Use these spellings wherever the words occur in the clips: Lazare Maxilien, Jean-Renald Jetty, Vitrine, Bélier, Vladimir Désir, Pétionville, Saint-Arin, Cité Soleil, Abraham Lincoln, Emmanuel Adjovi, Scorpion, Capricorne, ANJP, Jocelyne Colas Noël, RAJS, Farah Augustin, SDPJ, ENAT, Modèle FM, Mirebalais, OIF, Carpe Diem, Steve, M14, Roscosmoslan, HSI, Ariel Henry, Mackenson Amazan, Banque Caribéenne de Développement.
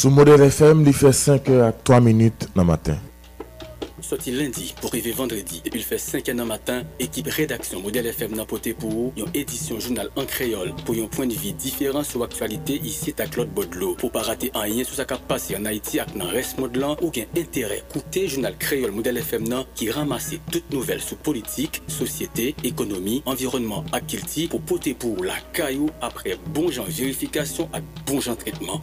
Sous Modèle FM, il fait 5h à 3 minutes dans le matin. Sorti lundi pour arriver vendredi. Depuis il fait 5h dans le matin, équipe rédaction Modèle FM n'a poté pour une édition journal en créole pour un point de vue différent sur l'actualité ici à Claude Baudelot. Pour ne pas rater un lien sur ce qui a passé en Haïti avec le reste modelant ou qu'un intérêt coûté journal créole Modèle FM nan, qui ramasse toutes nouvelles sur politique, société, économie, environnement à Kilti pour poter pour la caillou après bon genre vérification et bon genre traitement.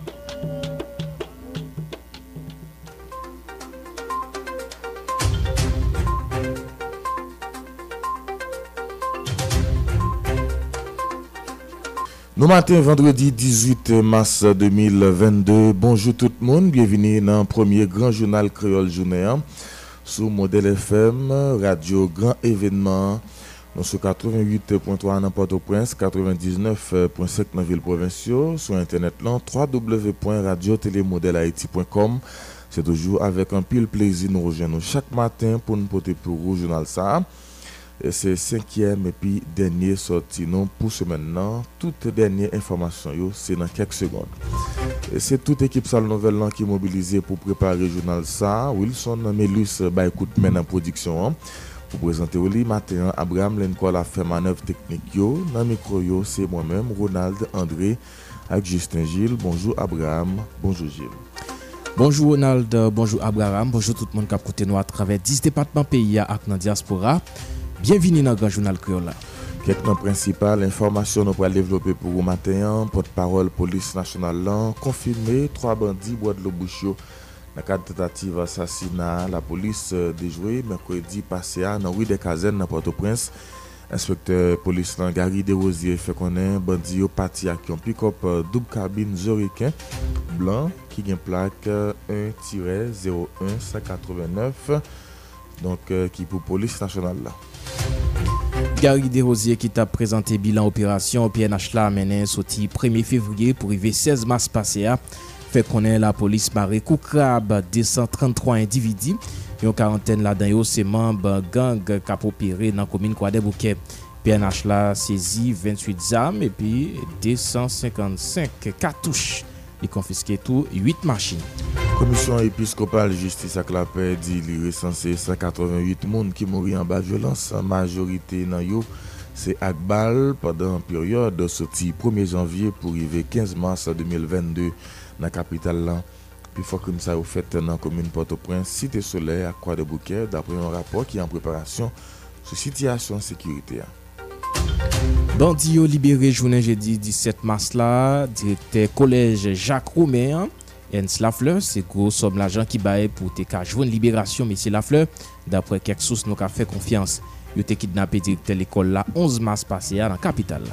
Nous matin, vendredi 18 mars 2022. Bonjour tout le monde. Bienvenue dans le premier grand journal créole journée sur Modèle FM, radio grand événement. Nous sommes 88.3 dans Port-au-Prince, 99.5 dans Ville-Provinciaux. Sur Internet, www.radiotelemodelhaiti.com. C'est toujours avec un pile plaisir nous rejoignons chaque matin pour nous porter pour le journal ça. C'est 5e et puis dernier sorti non pour ce maintenant. Toute dernière information c'est dans quelques secondes. C'est toute équipe Salle Nouvelle qui est mobilisée pour préparer le journal ça. Wilson Melus by Coutman en production pour présenter au lit matin. Abraham Lincoln a fait manœuvre technique yo. Dans micro yo c'est moi-même Ronald André avec Justin Gilles. Bonjour Abraham, bonjour Gilles. Bonjour Ronald, bonjour Abraham, bonjour tout le monde qui a écouté nous à travers 10 départements pays à la diaspora. Bienvenue dans le Grand Journal Créole. Quelques principales informations nous pourrons développer pour vous matin. Porte-parole police nationale confirmé 3 bandits bois de l'Obouchio dans le cadre de tentative assassinat. La police déjouée mercredi passé à dans rue des Casernes dans Port-au-Prince. Inspecteur police Gary Desrosiers fait connaître bandit au parti avec un pick-up double cabine zuricain blanc qui gagne plaque 1-01189 donc qui pour police nationale là. Gary Desrosiers qui t'a présenté bilan opération PNH la mené sorti 1er février pour arriver 16 mars passé fait connaître la police marée Koukrab 233 individus et une quarantaine là-dedans c'est membres gang qui a opéré dans la commune Croix-des-Bouquets. PNH la saisi 28 armes et puis 255 cartouches. Il confisquait tout 8 machines. Commission épiscopale justice à Clapet dit qu'il recensé 188 monde qui mourent en bas de violence. La majorité dans yo c'est Akbal pendant la période de sortie 1er janvier pour arriver 15 mars 2022 dans la capitale là. Puis faut que ça au fait dans la commune Port-au-Prince, Cité Soleil à Croix-des-Bouquets d'après un rapport qui est en préparation sur situation sécurité. Bandit libéré journée jeudi 17 mars là, directeur collège Jacques Roumain, Ens Lafleur, c'est gros somme l'argent qui baille pour te ka joindre libération monsieur Lafleur, d'après quelques sources nous ka fait confiance. Yo te kidnappé directeur l'école là 11 mars passé dans la capitale.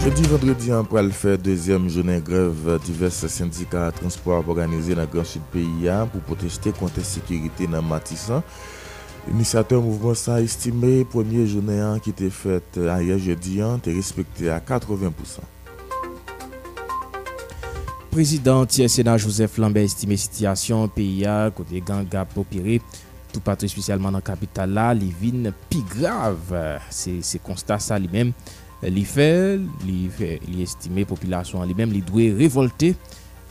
Jeudi vendredi on pral faire deuxième journée grève divers syndicats de transport organisés dans Grand Sud pays pour protester contre sécurité dans Matissan. Initiateur mouvement ça estimé premier journée qui était faite hier jeudi est respecté à 80%. Président du Sénat Joseph Lambert estimé situation PIA côté gang a opéré tout partout spécialement dans la capitale là les vignes plus grave c'est constat ça lui-même il fait il estimé population lui-même il doit révolter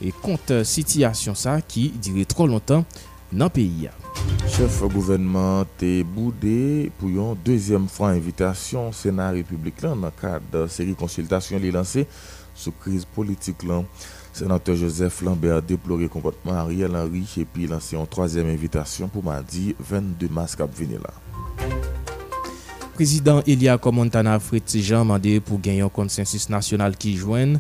et contre situation ça qui durait trop longtemps dans le pays. Chef gouvernement te boudé pour une deuxième fois invitation au Sénat République dans le cadre de série consultation lancée sous crise politique. Sénateur Joseph Lambert a déploré comportement Ariel Henry et puis lancé une troisième invitation pour mardi 22 mars cap venir là. Président Elia Komontana Fritz Jean mandé pour gagner un consensus national qui joigne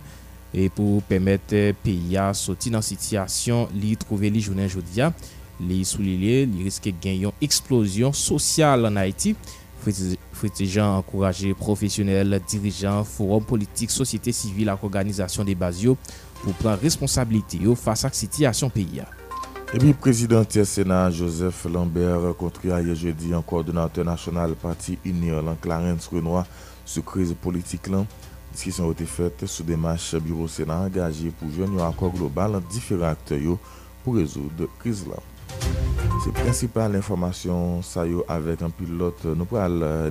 et pour permettre pays à sortir dans situation li trouver li journée jodia. Les souliers risquent de gagner une explosion sociale en Haïti. Fritz Jean encouragé professionnels, dirigeants, forums politiques, société civile et organisation des bases pour prendre responsabilité face à la situation pays. Et puis, président du Sénat, Joseph Lambert, contribue hier jeudi en coordonnateur national Parti Union, Clarens Renois, sur la crise politique. Discussion a été faite sous démarche Bureau Sénat engagé pour joindre un accord global entre différents acteurs pour résoudre la crise. C'est principale information ça yo avec un pilote nous pour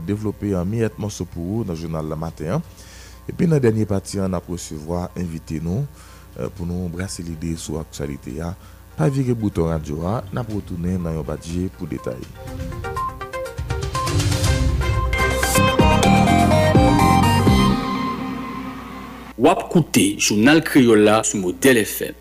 développer un miette morceau pour dans le journal le matin et puis dans la dernière partie on a recevoir invité nous pour nous brasser l'idée sur l'actualité. Pas virer bouton radio, nous retournons dans le budget pour détails. Wap Kouté, journal Criolla sur Modèle FM.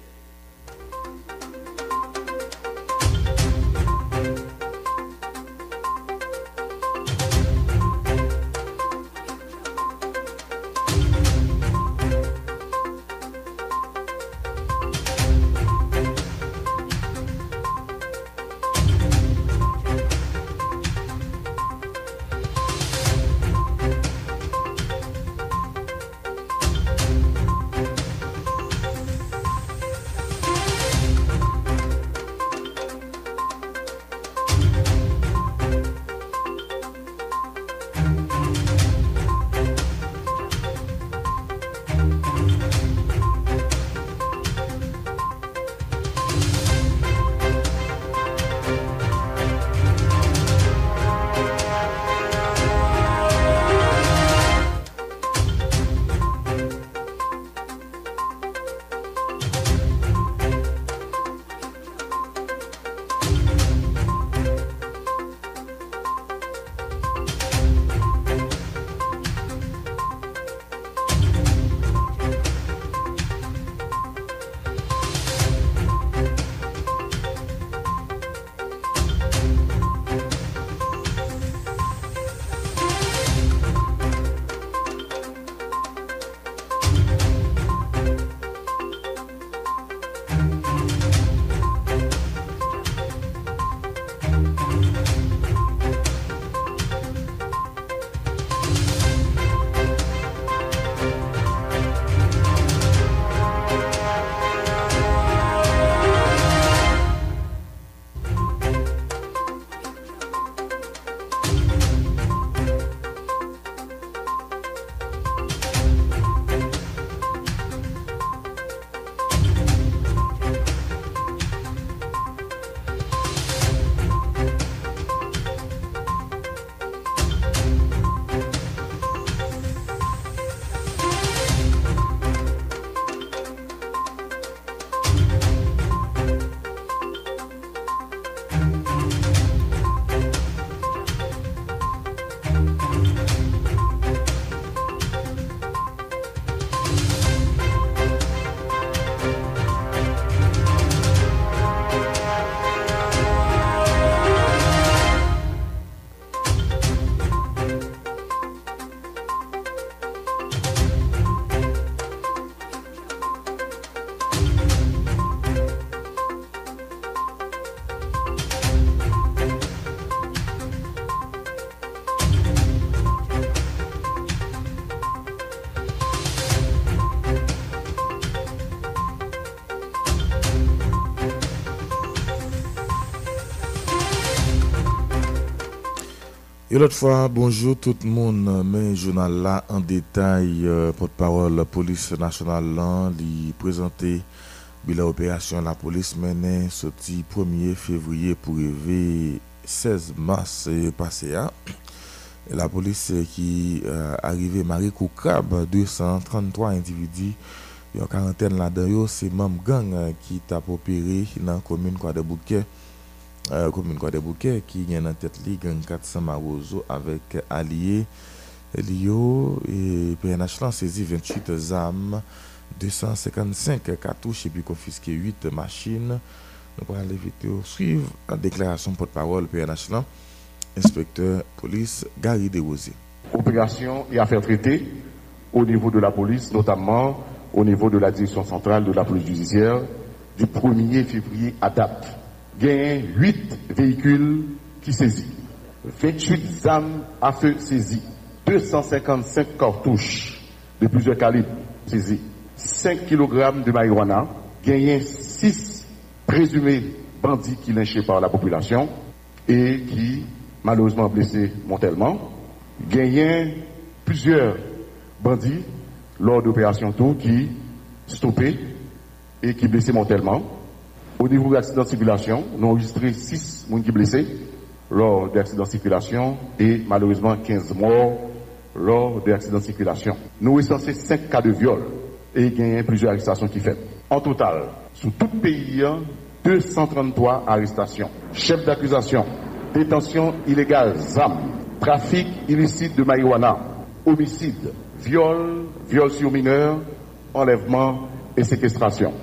Et l'autre fois, bonjour tout le monde. Mais journal là en détail, porte-parole police nationale là, lui présenter bilan opération la police menée sorti 1er février pour arriver 16 mars passé à. La police qui arrivait Marie Koukab 233 individus, il y a une quarantaine là-dedans, c'est même gang qui t'a opéré dans la commune Croix-des-Bouquets. Commune Croix-des-Bouquets qui gagne en tête ligue en 400 Marozo avec alliés Lio et PNH l'an saisi 28 armes, 255 cartouches et puis confisqué 8 machines. Nous allons éviter de suivre la déclaration porte-parole PNH l'an, inspecteur police Gary Desrosiers. Opération et affaires traitées au niveau de la police, notamment au niveau de la direction centrale de la police judiciaire du 1er février à date. Il y a 8 véhicules qui saisis, 28 armes à feu saisies, 255 cartouches de plusieurs calibres saisies, 5 kg de marijuana, il y a 6 présumés bandits qui lynchés par la population et qui malheureusement blessés mortellement. Il y a plusieurs bandits lors d'opérations Tour qui stoppés et qui blessés mortellement. Au niveau de l'accident de circulation, nous avons enregistré 6 personnes qui sont blessées lors de l'accident de circulation et malheureusement 15 morts lors de l'accident de circulation. Nous avons recensé 5 cas de viol et il y a plusieurs arrestations qui sont faites. En total, sous tout pays, 233 arrestations. Chefs d'accusation, détention illégale, ZAM, trafic illicite de marijuana, homicide, viol, viol sur mineur, enlèvement et séquestration.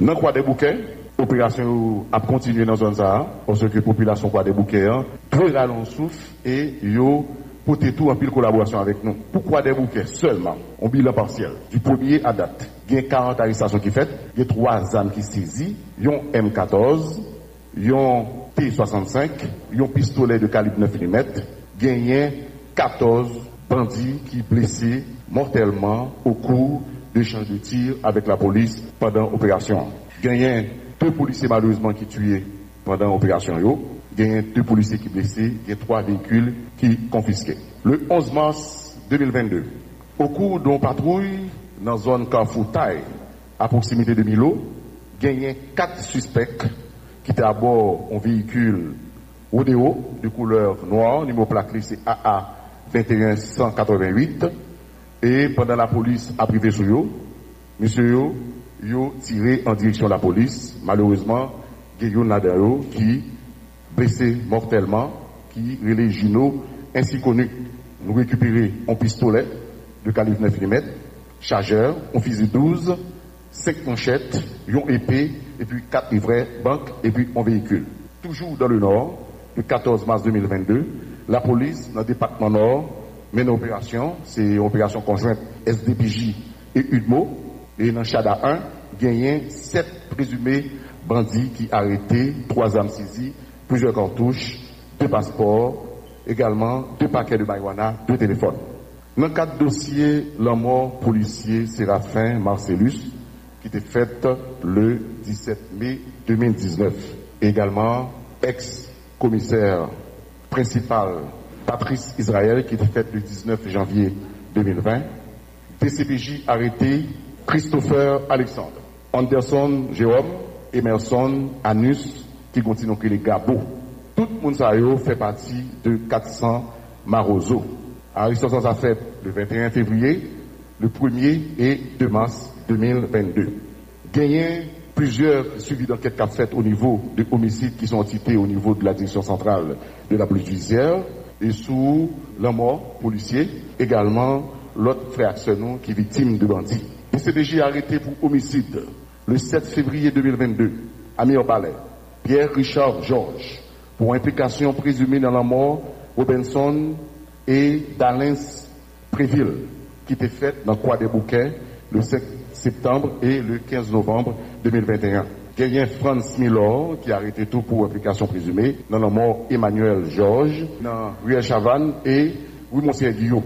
Dans Croix-des-Bouquets, l'opération a continué dans la zone ça, parce que la population Croix-des-Bouquets très ralent souffle et yo porté tout en pile collaboration avec nous. Pourquoi des bouquets seulement, on bilan partiel, du 1er à date, il y a 40 arrestations qui faites, il y a 3 armes qui saisies, il y a un M14, il y a un T65, il y a un pistolet de calibre 9 mm, il y a 14 bandits qui blessés mortellement au cours d'échanges de tir avec la police pendant l'opération. Il y a 2 policiers malheureusement qui tués pendant l'opération. Il y a 2 policiers qui blessés, il y a 3 véhicules qui confisqués. Le 11 mars 2022, au cours d'une patrouille dans la zone Carrefour-Taille, à proximité de Milo, il y a 4 suspects qui étaient à bord d'un véhicule Rodeo de couleur noire, numéro plaque c'est AA 21188, et pendant la police a privé sur eux, monsieur yo tiré en direction de la police. Malheureusement, il y a un qui blessé mortellement, qui relève Gino, ainsi connu. Nous récupérons un pistolet de calibre 9 mm, chargeur, un fusil 12, 5 manchettes, une épée, et puis 4 livrets, banque, et puis un véhicule. Toujours dans le Nord, le 14 mars 2022, la police, dans le département Nord, mène une opération, c'est une opération conjointe SDPJ et UDMO, et dans Chada 1, il y a 7 présumés bandits qui arrêtés, 3 armes saisies, plusieurs cartouches, 2 passeports, également 2 paquets de marijuana, 2 téléphones. Dans 4 dossiers, la mort policier Séraphin Marcellus, qui était faite le 17 mai 2019. Également, ex-commissaire principal Patrice Israël, qui était faite le 19 janvier 2020. DCPJ arrêté Christopher Alexandre, Anderson Jérôme, Emerson Anus, qui continue que les Gabo. Tout le monde fait partie de 400 Marozo. Arrestation ça fait le 21 février, le 1er et 2 mars 2022. Gagné plusieurs suivis d'enquête qu'a fait au niveau de homicides qui sont entités au niveau de la direction centrale de la police judiciaire et sous la mort policier, également l'autre frère Senon qui est victime de bandits. Le CDJ arrêté pour homicide le 7 février 2022 à Mirabalais. Pierre-Richard Georges, pour implication présumée dans la mort, Robinson et d'Alens Préville, qui était faite dans Croix-des-Bouquets le 5 septembre et le 15 novembre 2021. Il y a Franz Milor, qui a arrêté tout pour implication présumée dans la mort Emmanuel Georges, dans Ruel Chavannes et Rue Monsieur-Guillaume,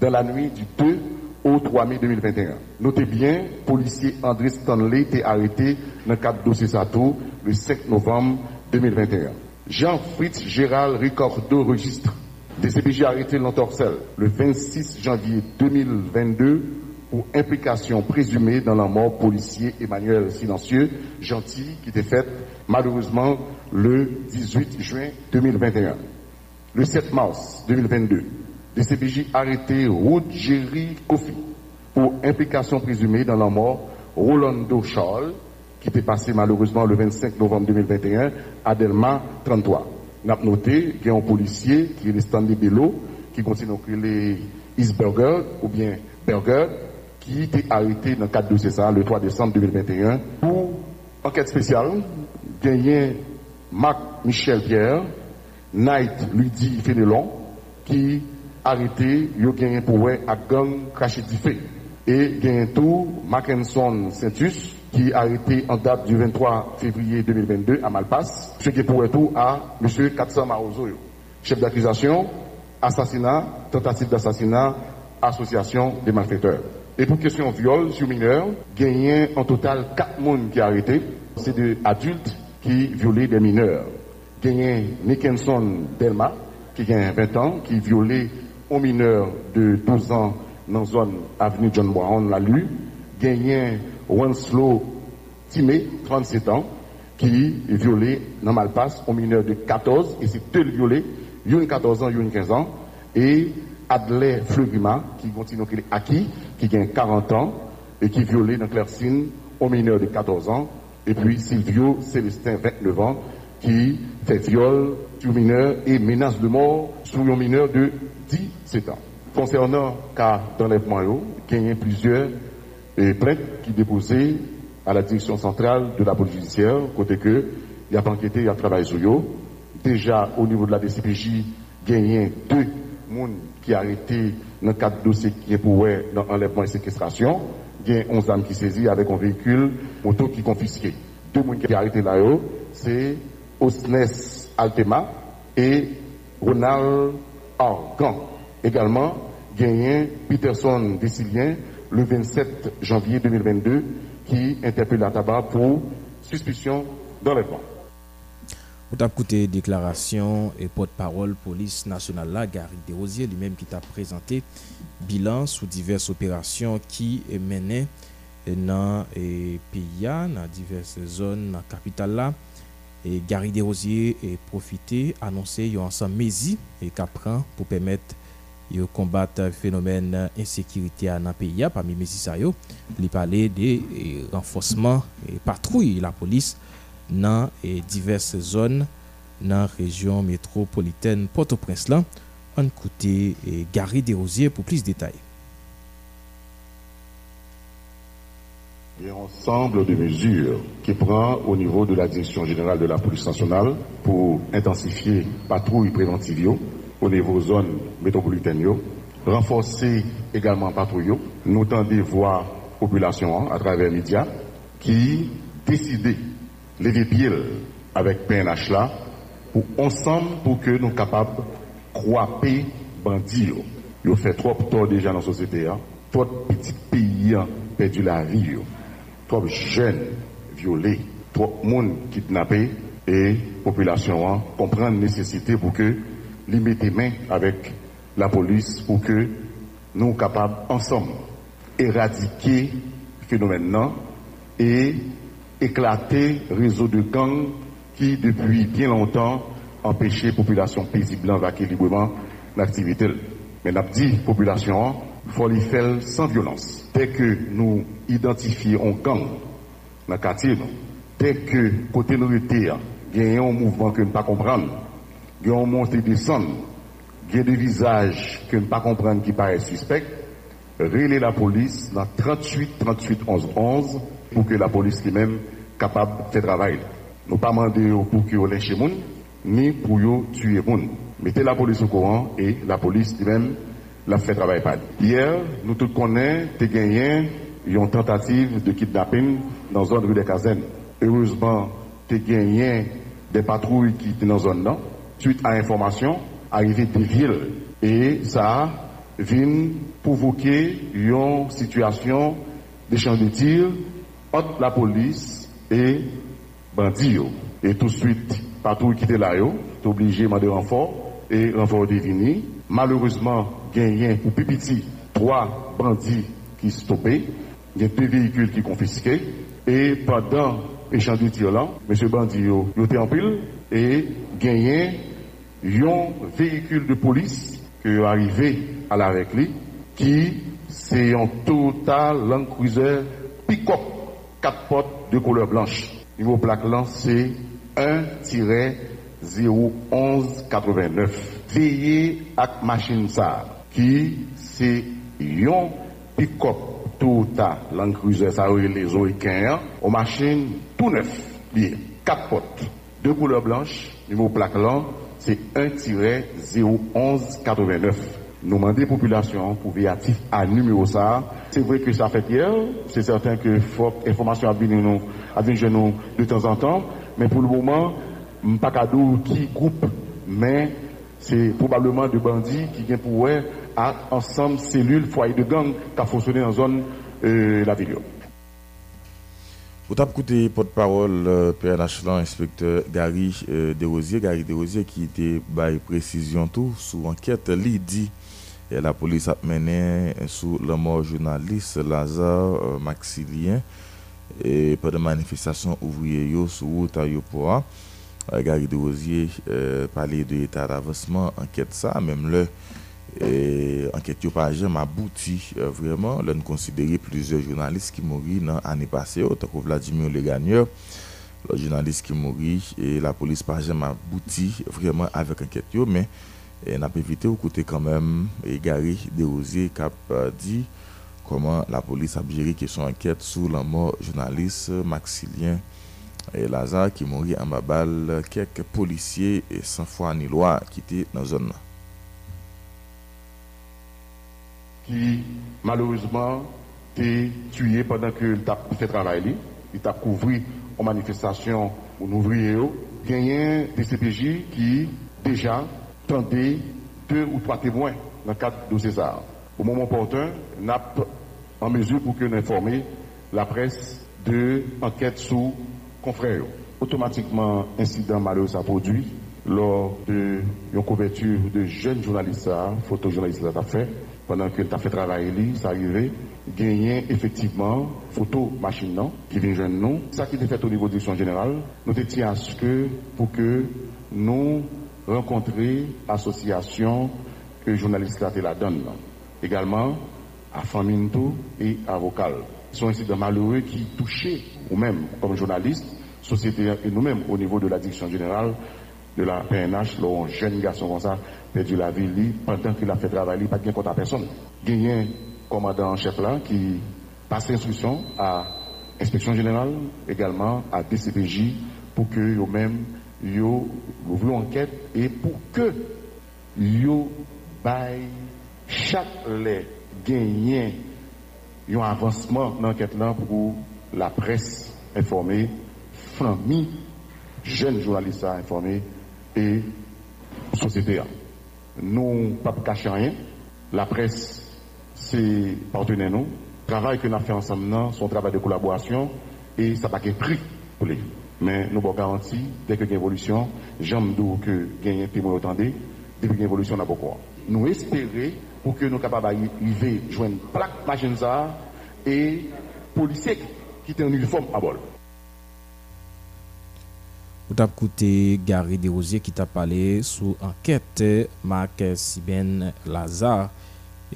dans la nuit du 2 au 3 mai 2021. Notez bien, policier André Stanley était arrêté dans le cadre dossier Sato le 5 novembre 2021. Jean-Fritz Gérald Ricardo Registre, DCPJ arrêté l'entorcelle le 26 janvier 2022 pour implication présumée dans la mort policier Emmanuel Silencieux Gentil, qui était faite malheureusement le 18 juin 2021. Le 7 mars 2022, DCPJ arrêté Rodgeri Kofi pour implication présumée dans la mort Rolando Charles, qui était passé malheureusement le 25 novembre 2021 à Delma 33. Nous avons noté qu'il y a un policier qui est Stanley Bello, qui continue à créer Isberger ou bien Berger, qui était arrêté dans le cadre de CSA le 3 décembre 2021. Pour enquête spéciale, il y a Marc-Michel Pierre, Knight Ludie Fénelon, qui arrêté, il y a un pouvoir à gang Krachidifé. Et il y a un tour Mackenson Saintus, qui a arrêté en date du 23 février 2022 à Malpass, ce qui est pour retour à M. Katsan Marozoyo. Chef d'accusation, assassinat, tentative d'assassinat, association des malfaiteurs. Et pour question viol sur mineur, il y a en total 4 personnes qui ont arrêté. C'est des adultes qui violaient des mineurs. Il y a Nickenson Delma, qui a 20 ans, qui violait un mineur de 12 ans dans la zone avenue John Brown, la Lue. Il y a Wenslow Timé, 37 ans, qui est violé dans Malpass, au mineur de 14, et c'est 2 violés, une 14 ans, une 15 ans, et Adlai Fleurima, qui continue à acquis, qui gagne 40 ans, et qui est violé dans Clercine, aux mineurs de 14 ans, et puis Silvio Célestin, 29 ans, qui fait viol sur mineur et menace de mort sur un mineur de 17 ans. Concernant le cas d'enlèvement, il y a plusieurs plaintes qui déposées à la direction centrale de la police judiciaire, côté que il y a enquêté, il y a travaillé sur eux. Déjà, au niveau de la DCPJ, il y a deux personnes qui arrêtés dans quatre dossiers qui est pour enlèvement et séquestration. Il y a 11 âmes qui saisies avec un véhicule moto qui confisqué. Deux personnes qui arrêtés là-haut, c'est Osnes Altema et Ronald Argan. Également, Gagnon Peterson Dessilien, le 27 janvier 2022, qui interpelle la tabac pour suspicion d'enlèvement. Vous avez écouté déclaration et porte-parole police nationale là, Gary Desrosiers, lui-même qui t'a présenté bilan sous diverses opérations qui menaient dans le pays, dans diverses zones, dans la capitale là. Et Gary Desrosiers a profité, annoncé un ensemble de mesures et qui prend pour permettre de combattre le phénomène d'insécurité dans le pays. Parmi les mesures, il parlait des renforcements et patrouilles de la police dans diverses zones dans la région métropolitaine Port-au-Prince. Là, on écoute Gary Desrosiers pour plus de détails. Un ensemble de mesures qui prend au niveau de la Direction générale de la police nationale pour intensifier patrouille préventive au niveau zone métropolitaine, renforcer également patrouille, notamment des voix population à travers les médias qui décidaient lever pied avec PNH là pour ensemble pour que nous soyons capables de croire bandits. Ils ont fait trop tort déjà dans la société, trop de petits pays perdu la vie. Trop jeunes violés, trop monde kidnappés et population comprendre nécessité pour que les mettez main avec la police pour que nous soyons capables ensemble éradiquer le phénomène là et éclater le réseau de gangs qui depuis bien longtemps empêchait la population paisiblement vaquer librement l'activité. Mais nous avons dit population il faut les faire sans violence. Dès que nous identifions un gang dans le quartier, dès que côté de l'autorité, il y a un mouvement que nous ne pas comprendre, il y a un montée descendre, il y a des visages que nous ne pas comprendre qui paraissent suspects, relayer la police dans 38 11 11 pour que la police lui-même capable de faire travail. Nous ne demandons pas pour qu'ils lâchent les gens, ni pour qu'ils tuent les gens. Mettez la police au courant et la police lui-même la fait travail pas. Hier, nous tous connaissons, une tentative de kidnapping dans la zone rue des Casernes. Heureusement, tu as gagné des patrouilles qui étaient dans la zone là. Suite à information, arrivé des villes. Et ça vient provoquer une situation d'échange de tir entre la police et bandits. Et tout de suite, patrouille qui était là, tu es obligé de demander renfort et renfort de venir. Malheureusement, gagné pour Pipiti, 3 bandits qui stoppés, il y a 2 véhicules qui confisqués, et pendant l'échange de tir là, M. Bandi a été en pile, et gagné un véhicule de police qui est arrivé à l'arrêt lui, qui c'est un total Land Cruiser pick-up 4 portes de couleur blanche. Niveau plaque là, c'est 1-01189. Veillez à la machine ça. Qui c'est un pick-up tout à Land Cruiser, ça aurait les Oïcains, aux machines tout neuf, bien, 4 portes, 2 couleurs blanches, niveau plaque là, c'est 1-01189. Nous demandons population pour véatif à numéro ça. C'est vrai que ça fait hier, c'est certain que faut information à venir de temps en temps, mais pour le moment, pas cadeau qui coupe, mais c'est probablement des bandits qui viennent pour ensemble cellules, foyers de gang qui a fonctionné dans la zone la ville. Vous avez écouté porte-parole PNH, l'inspecteur Gary Desrosiers. Gary Desrosiers qui était par précision tout sous enquête l'IDI. Et la police a mené sous la mort journaliste Lazare Maxilien et par des manifestations ouvrières sur route à Yopoa. Gary Desrosiers parlait de l'état d'avancement enquête ça, même là, Enquête n'a pas jamais abouti vraiment. L'on considéré plusieurs journalistes qui mourent dans l'année passée. Comme Vladimir Le Gagneur, le journaliste qui mourent, et la police n'a pas jamais abouti vraiment avec enquête. Mais on a évité au côté quand même Gary Desrosiers qui a dit comment la police a géré son enquête sur la mort journaliste Maxilien et Lazare qui mourut à Mabal, quelques policiers et sans foi ni loi qui étaient dans la zone. Qui malheureusement été tué pendant que il travaillait, il a couvert en manifestation aux ouvriers. Il y a un DCPJ qui déjà tentait 2 ou 3 témoins dans le cadre de César. Au moment opportun, nous sommes en mesure pour que nous informions la presse de l'enquête sous confrères. Automatiquement, incident malheureux s'est produit lors de une couverture de jeunes journalistes, photojournalistes à fait. Pendant que tu as fait travailler, c'est arrivé, gagner effectivement photo machine qui vient jeune nous. Ça qui était fait au niveau de direction générale, nous étions à ce que pour que nous rencontrions l'association que les journalistes la donne. Également, à famille et à vocal. C'est un incident malheureux qui touchait nous-mêmes comme journalistes, société et nous-mêmes au niveau de la direction générale de la PNH, le jeune garçon comme ça, perdu la vie, lui, pendant qu'il a fait travailler, pas de compte à personne. Il y a un commandant en chef là qui passe instruction à l'inspection générale, également à DCPJ, pour que eux-mêmes, ils ouvrent l'enquête et pour que ils baillent chaque les gagnants, ils ont un avancement dans l'enquête là pour la presse informée, famille, jeunes journalistes informés et société. Nous, pas cacher rien. La presse, c'est partenaire nous. Le travail que nous avons fait ensemble, son travail de collaboration, et ça n'a pas été pris pour les. Mais nous avons garanti, dès qu'il y a une évolution, j'aime dire que gagner plus moins autant dès qu'il y a une évolution, on a beaucoup. Nous espérons pour que nous soyons capables d'arriver, joindre plaque machine et policiers qui étaient en uniforme à bord. Vous avez écouté Gary Desrosiers qui t'a parlé sous enquête Marc Siben Lazare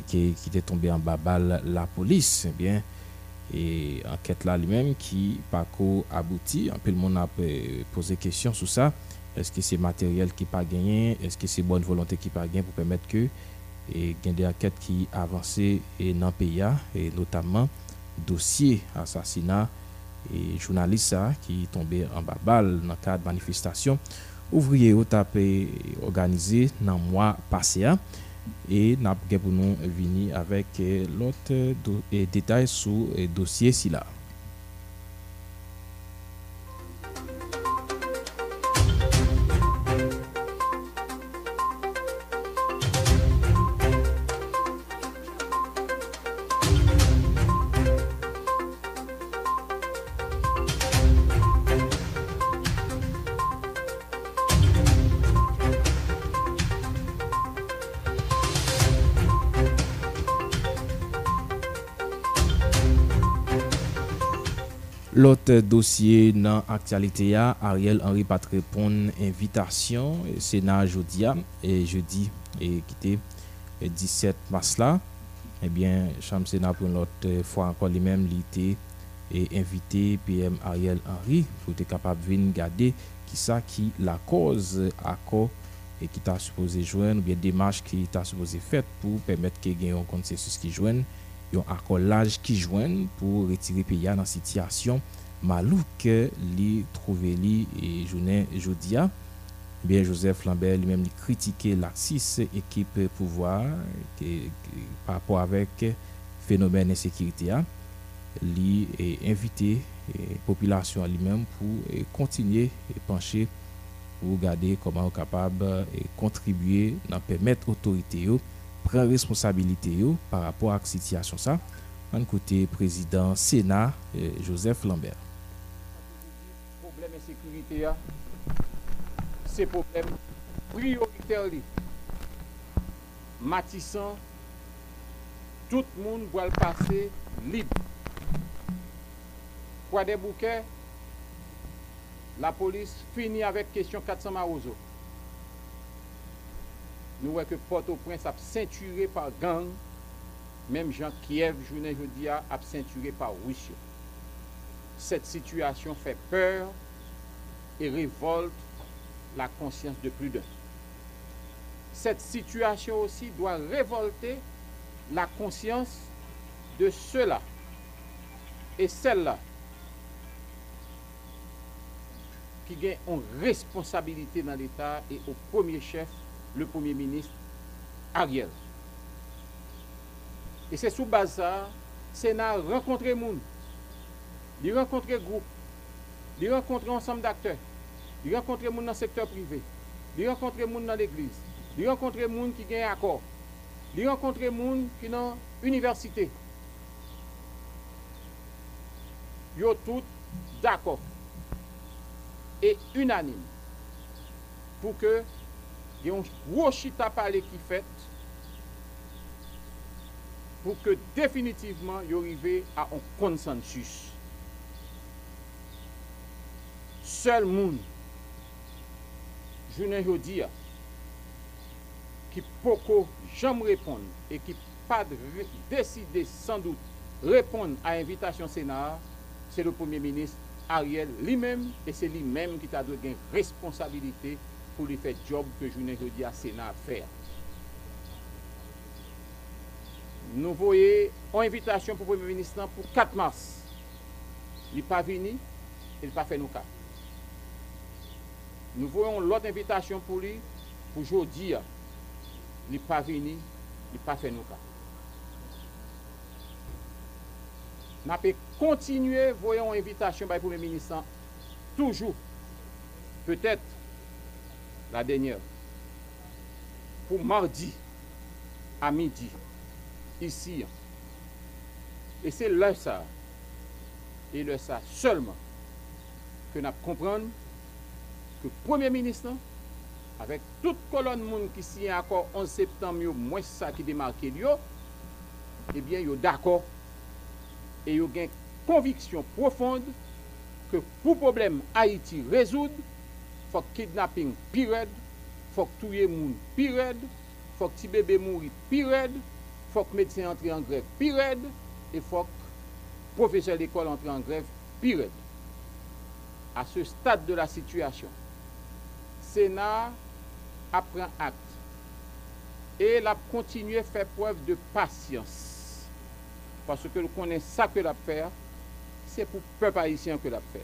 qui était tombé en babal la police. Eh bien, et enquête là lui-même qui pas abouti. Un peu le monde a posé question sur ça. Est-ce que c'est matériel qui pas gagné? Est-ce que c'est bonne volonté qui pas gagné pour permettre que et gagne des enquêtes qui avancent et dans le pays et notamment dossier assassinat et journaliste qui tombé en babal dans le cadre de manifestation ouvrier au tapé organisé dans le mois passé et n'a pas pour nous venir avec l'autre détail sur le dossier ci là. L'autre dossier dans l'actualité, Ariel Henry pas répondre invitation Sénat jeudi et quitté 17 mars là. Eh bien, Chambre Sénat pour l'autre fois encore les mêmes l'ité et invité PM Ariel Henry pour être capable de venir garder qui ça qui la cause accord et qui t'a supposé joindre ou bien démarche qui t'a supposé faite pour permettre que gagne un consensus qui joigne un accolage qui joignent pour retirer pays dans situation malouk li trouvé li et journée jodia. Bien Joseph Lambert lui-même critiquer l'axis équipe pouvoir par rapport avec phénomène d'insécurité li et inviter population lui-même pour continuer et pencher pour regarder comment on capable et contribuer dans permettre autorité prend responsabilité par rapport à la situation ça. En côté président Sénat Joseph Lambert. Problème de sécurité c'est problème prioritaire matissant tout le monde doit le passer libre. Croix-des-Bouquets la police finit avec question 400 Marozo. nous voyons que Port-au-Prince a ceinturé par gang, même Jean-Kiev, journée jeudi, a ceinturé par Russie. Cette situation fait peur et révolte la conscience de plus d'un. Cette situation aussi doit révolter la conscience de ceux-là et celles-là qui ont responsabilité dans l'État et au premier chef, le Premier ministre Ariel. Et c'est sous base ça, le Sénat rencontre les gens, il rencontre les groupes, il rencontre ensemble d'acteurs, il rencontre les gens dans le secteur privé, il rencontre les gens dans l'église, il rencontre les gens qui gagnent accord, il rencontre les gens qui dans l'université. Ils sont tous d'accord et unanimes pour que il y ait un gros chita parler qui fait pour que définitivement ils arrivent à un consensus. Seul monde, je ne dire qui pourquoi jamais répondre et qui pas décider sans doute répondre à l'invitation Sénat, c'est le Premier ministre Ariel lui-même et c'est lui-même qui a donné responsabilité pour lui faire job que je n'ai dit à Sénat à faire. Nous voyons une invitation pour le Premier ministre pour 4 mars. Il n'est pas venu, il n'a pas fait nos cas. Nous voyons l'autre invitation pour lui pour aujourd'hui. Il n'est pas venu, il n'a pas fait nos cas. Nous pouvons continuer, voyons l'invitation par le Premier ministre, toujours, peut-être la dernière, pour mardi à midi, ici. Et c'est l'heure ça, et l'heure ça seulement, que nous comprenons que le Premier ministre, avec toute colonne de monde qui signe encore 11 septembre, moins ça qui démarque, eh bien, il est d'accord. Et il y a une conviction profonde que pour le problème Haïti résoudre, il faut que le kidnapping pire, il faut que tuer les gens pire, il faut que les bébés mourir pire, il faut que les médecins entrent en grève pire, et il faut que les professeurs d'école entrent en grève pire. À ce stade de la situation, le Sénat apprend acte et il a continué à faire preuve de patience. Parce que nous connaissons ça que l'a fait, c'est pour le peuple haïtien que l'a fait.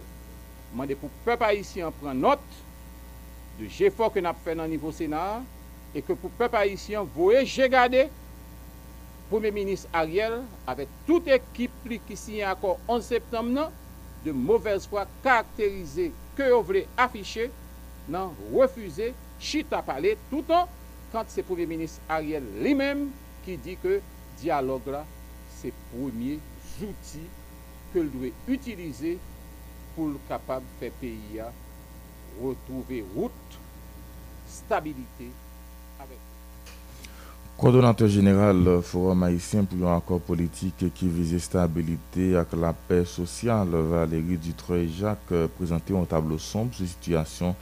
Je demande pour le peuple haïtien prendre note de l'effort que nous avons fait dans le niveau Sénat et que pour le peuple haïtien, vous voyez, j'ai gardé le Premier ministre Ariel avec toute équipe qui signe encore 11 septembre de mauvaise foi caractérisée que vous voulez afficher, non refuser, chita parler tout le temps quand c'est le Premier ministre Ariel lui-même qui dit que le dialogue là, ces premiers outils que l'on doit utiliser pour être capable de faire pays retrouver route, stabilité avec. Coordonnateur général Forum haïtien pour un accord politique qui vise stabilité avec la paix sociale, Valérie Dutroy Jacques présenté un tableau sombre sur la situation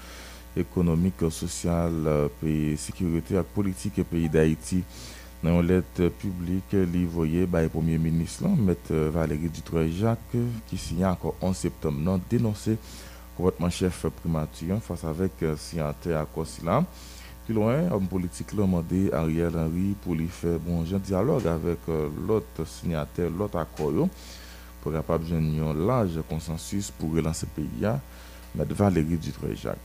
économique, sociale, pays, sécurité et politique et pays d'Haïti. Dans une lettre publique livrée par le Premier ministre, M. Valérie Dutroy Jacques, qui signe encore 11 septembre, non dénoncé comportement chef primature face avec signataire à Kosila. Plus loin, homme politique l'a demandé à Ariel Henry pour lui faire bon dialogue avec l'autre signataire, l'autre accord, pour être capable de gagner un large consensus pour relancer le pays. M. Valérie Dutroy Jacques.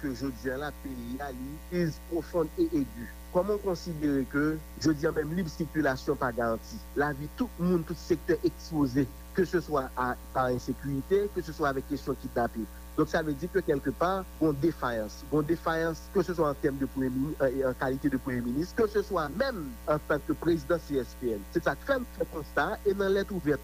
Que je dis à la pays est profonde et aiguë. Comment considérer que, je dis même, libre circulation pas garantie. La vie, tout le monde, tout secteur exposé, que ce soit par insécurité, que ce soit avec question de kidnapping. Donc ça veut dire que quelque part, bon défaillance, que ce soit en termes de premier ministre, en qualité de Premier ministre, que ce soit même en tant que président CSPN. C'est ça que fait constat, et dans lettre ouverte,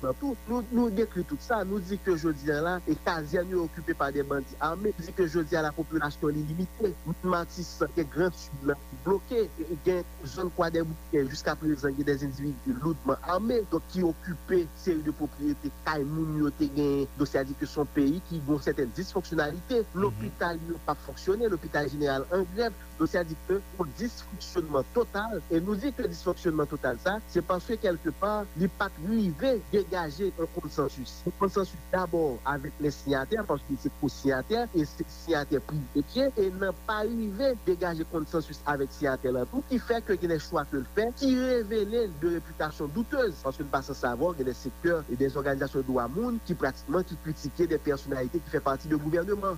nous décrit tout ça, nous dit que jeudi là, et Kazian est occupé par des bandits armés, nous dit que jeudi à la population est limitée, Matisse est grand sud bloqué, et gain zone Croix-des-Bouquets jusqu'à présent, il y a des individus lourdement armés, donc qui occupent série de propriétés, Kaïmoun, Yoté, donc c'est-à-dire que son pays qui vont certaines dysfonctions. fonctionnalité, l'hôpital n'a pas fonctionné, l'hôpital général en grève, donc ça dit que pour dysfonctionnement total, et nous dit que dysfonctionnement total, ça, c'est parce que quelque part, il n'est pas arrivé dégager un consensus. Un consensus d'abord avec les signataires, parce que c'est pour signataires, et c'est signataires privilégiés, et n'a pas arrivé dégager consensus avec signataires là tout, qui fait que les choix que le fait, qui révèlent de réputation douteuse, parce que nous passons à savoir que les secteurs et des organisations de droit monde qui pratiquement qui critiquaient des personnalités qui font partie du gouvernement.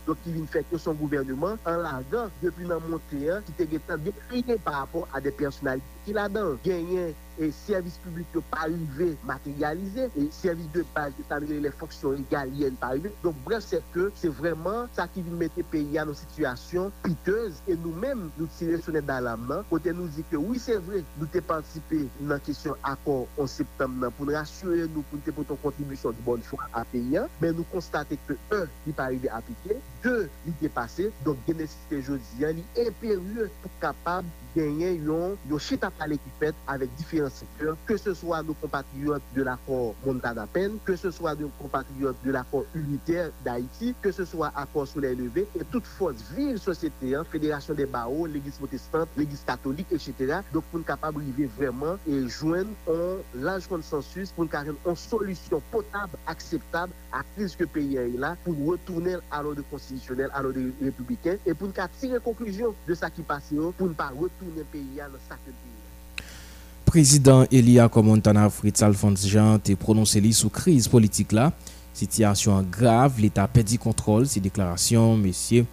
Donc, qui viennent faire que son gouvernement en larguant depuis la montée, hein, qui était décliné par rapport à des personnalités qui là-dedans gagnaient. Et service public n'est pas arrivé matérialisé, et service de base, c'est-à-dire les fonctions régaliennes pas arrivé. Donc, bref, c'est que c'est vraiment ça qui mettait le pays à nos situations piteuses. Et nous-mêmes, nous tirer sur les dans la main, côté nous dit que oui, c'est vrai, nous avons participé à la question accord en septembre pour nous rassurer, nous, pour notre contribution de bonne foi à pays, mais nous constatons que, un, il n'est pas arrivé à appliquer, deux, il est dépassé, donc, il y a nécessité aujourd'hui, il est impérieux pour être capable de gagner un chita palais qui fait avec différents secteurs, que ce soit nos compatriotes de l'accord Montana-Penn, que ce soit nos compatriotes de l'accord unitaire d'Haïti, que ce soit accord Soleil Levé, et toute force vive société, hein, fédération des barreaux, l'église protestante, l'église catholique, etc. Donc, pour nous capables d'arriver vraiment et joindre un large consensus pour nous capables une solution potable, acceptable à la crise que le pays est là, pour nous retourner à l'ordre constitutionnel, à l'ordre républicain, et pour nous tirer conclusion de ça qui passe, pour ne pas retourner le pays à le sac de pays. Président Elia Komontana Fritz Alphonse Jean a prononcé sous crise politique là, situation grave, l'État perdit contrôle, ces déclarations monsieur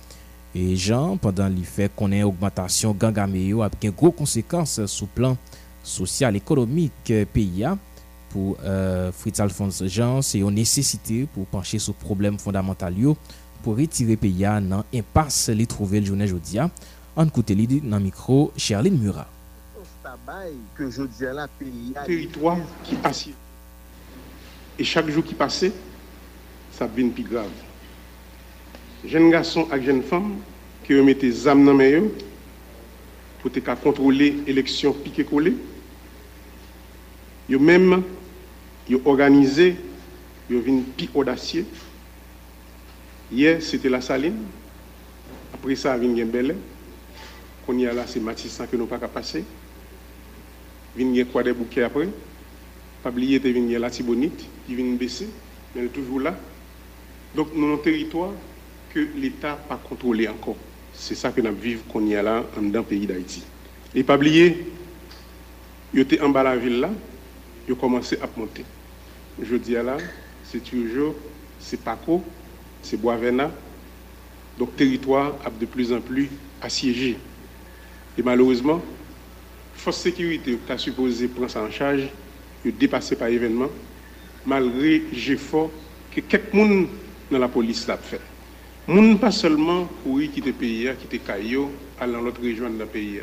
et Jean pendant l'effet qu'on ait augmentation gangameo avec une gros conséquences sur plan social économique pays pour Fritz Alphonse Jean, c'est une nécessité pour pencher sur problème fondamental pour retirer pays dans impasse les trouver le journée jodia en côté dans micro Charlène Murat. Que je disais là, pays territoire qui assied. Et chaque jour qui passait, ça devient plus grave. Jeunes garçons et jeunes femmes qui remettent des âmes dans les mains pour contrôler l'élection piqué-collé, ils même organisé, ils viennent plus audacieux. Hier, c'était la Saline. Après ça, il y a Belle. Qu'on y a là, c'est Matissan que nous n'avons pas passé. Vigne Croix-des-Bouquets après, pas oublier de venir la Tibonite, qui vient baisser, mais elle est toujours là. Donc, nous avons un territoire que l'État n'a pas contrôlé encore. C'est ça que nous vivons qu'on y a là, dans le pays d'Haïti. Et pas oublier, ils étaient en bas de la ville là, ils ont commencé à monter. Je dis là, c'est toujours, c'est Paco, c'est Boisvena. Donc, le territoire a de plus en plus assiégé. Et malheureusement, force sécurité qui a supposé prendre ça en charge, est dépassé par événement, malgré l'effort que quelques personnes dans la police l'ont fait. Moun pas seulement courir quitter le pays, quitter Caillou, aller dans l'autre région de la pays.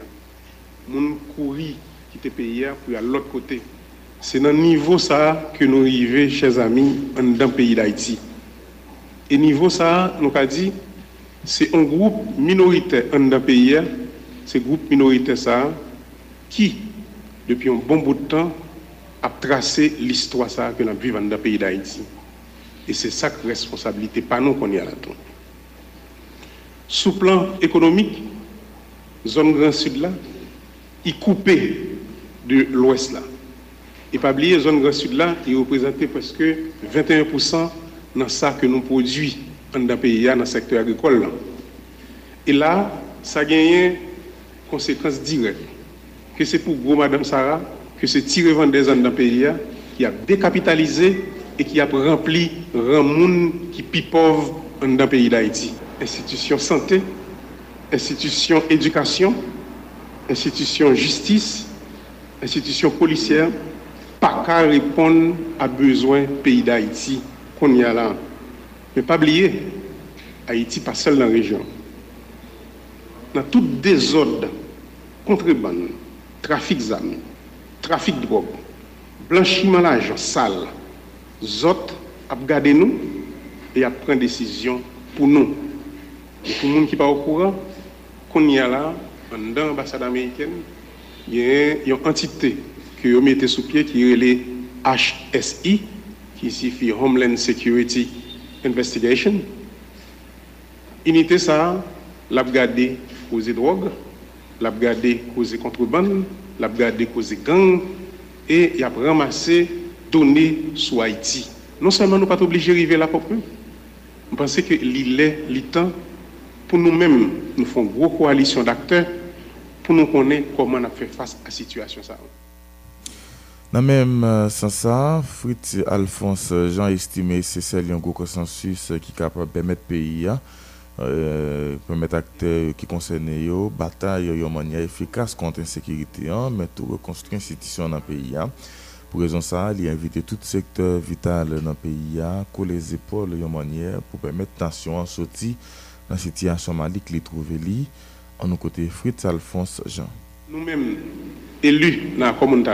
Moun courir quitter le pays pour aller à l'autre côté. C'est dans le niveau ça que nous arrivons, chers amis, dans le pays d'Haïti. Et niveau ça, nous avons dit, c'est un groupe minoritaire dans le pays, c'est un groupe minoritaire ça, qui, depuis un bon bout de temps, a tracé l'histoire que nous vivons dans le pays d'Haïti. Et c'est ça que la responsabilité, pas nous qu'on y a là-dedans. Sous le plan économique, zone Grand Sud là, y coupée de l'Ouest là. Et pas oublier, zone Grand Sud là, il représentait presque 21% dans ça que nous produisons dans le pays, dans le secteur agricole là. Et là, ça a gagné conséquences directes. Que c'est pour gros Madame Sarah, que c'est tiré vendeur dans le pays qui a décapitalisé et qui a rempli un monde qui pipove dans le pays d'Haïti. Institution santé, institution éducation, institution justice, institution policière, pas qu'à répondre à besoin pays d'Haïti qu'on y a là. Mais pas oublier, Haïti pas seul dans la région. Dans tout désordre, contrebande, trafic d'armes, trafic de drogue, blanchiment d'argent, sale, zot, abgardez nous et à prendre décision pour nous. Et pour le monde qui n'est pas au courant, qu'on y a là, dans l'ambassade américaine, il y a une entité que vous mettez sous pied qui est les HSI, qui signifie Homeland Security Investigation. Unité ça, l'a gardé causé drogue, l'a gardé causé contrebande, l'a gardé causé gang et il a ramassé données sur Haïti. Non seulement nous ne sommes pas obligés d'arriver là pour nous, je pense que il est le temps pour nous-mêmes, nous faisons une grosse coalition d'acteurs pour nous connaître comment on a fait face à la situation. Dans le même sens, Fritz Alphonse Jean estimé que c'est celle un gros consensus qui est capable de permettre le pays, permettre acteurs qui concernent yo bataille de manière efficace contre l'insécurité, mais tout reconstruire l'institution dans le pays. Pour raison ça, il a invité tout secteur vital dans le pays à coller les épaules de manière pour permettre tension en sortie dans la situation Mali qui trouve li en nos côtés Fritz Alphonse Jean. Nous-mêmes, élus dans la communauté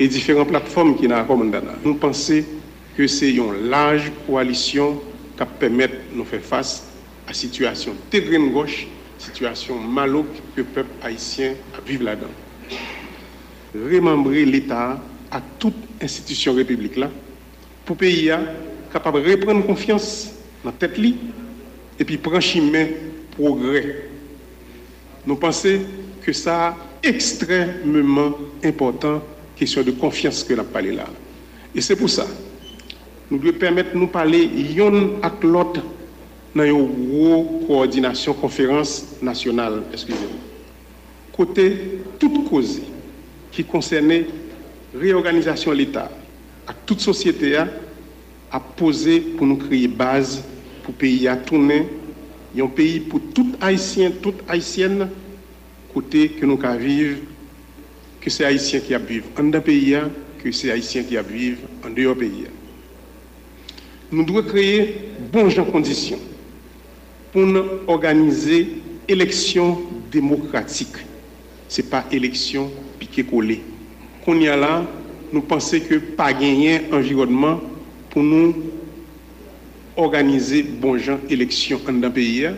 et différentes plateformes qui sont dans la communauté, nous pensons que c'est une large coalition qui permet de nous faire face à la situation de grande gauche, situation maloque que le peuple haïtien vit là-dedans. Remembrer l'État à toute institution république là, pour le pays capable de reprendre confiance dans la tête et puis prendre chemin progrès. Nous pensons que ça est extrêmement important, question de confiance que nous parlons là. Et c'est pour ça, nous devons permettre de nous parler l'un à l'autre dans une coordination, conférence nationale, excusez-moi. Côté toute cause qui concernait réorganisation de l'État à toute société a posé pour nous créer base pour pays à tourner, un pays pour tout haïtien, toute haïtienne, côté que nous vivons, que c'est haïtien qui vivent en d'un pays, que c'est haïtien qui vivent en dehors pays. Nous devons créer bon genre conditions pour nous organiser élection démocratique. Ce n'est pas élection piqué-collé. Qu'on y a là, nous pensons que pas gagner environnement pour nous organiser bon genre élection en d'un pays,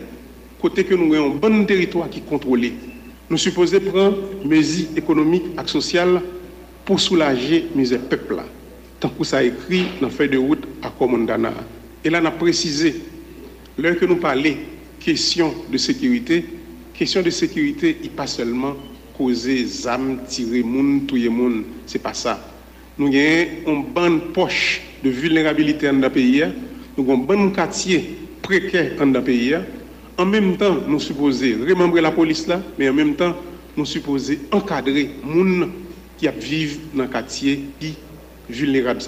côté que nous avons un bon territoire qui est contrôlé. Nous supposons prendre mesures économiques et sociales pour soulager misère peuple là. Tant que ça écrit dans la feuille de route à Komondana. Et là, on a précisé, lorsque nous parlons question de sécurité, il pas seulement causer des âmes, tirer moun, tuer moun, c'est pas ça. Nous avons une bonne poche de vulnérabilité dans le pays, nous avons un bon quartier précaire dans le pays. En même temps, nous supposons remembrer la police là, mais en même temps, nous supposons encadrer les gens qui vivent dans le quartier qui est vulnérable.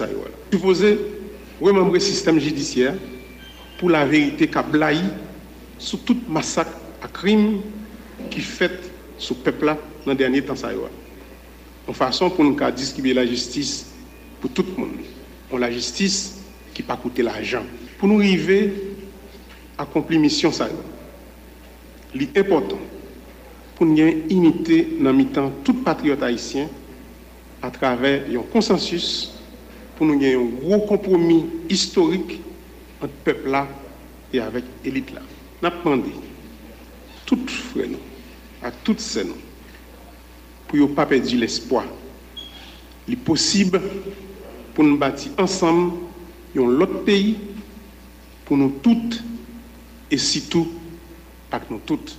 Nous supposons remembrer le système judiciaire pour la vérité qui a blahi sur tout massacre à crime qui fait sur le peuple là dans le dernier temps. En façon pour nous distribuer la justice pour tout le monde. On la justice qui n'a pas coûté l'argent. Pour nous arriver à accomplir mission ça. L'important pour nous unité dans le temps tout patriote haïtien à travers un consensus pour nous gagner un gros compromis historique entre le peuple là et avec l'élite là. Nous demandons tout frère à toutes ces noms pour ne pas perdre l'espoir. Il est possible pour nous bâtir ensemble l'autre pays pour nous toutes et surtout avec nous toutes.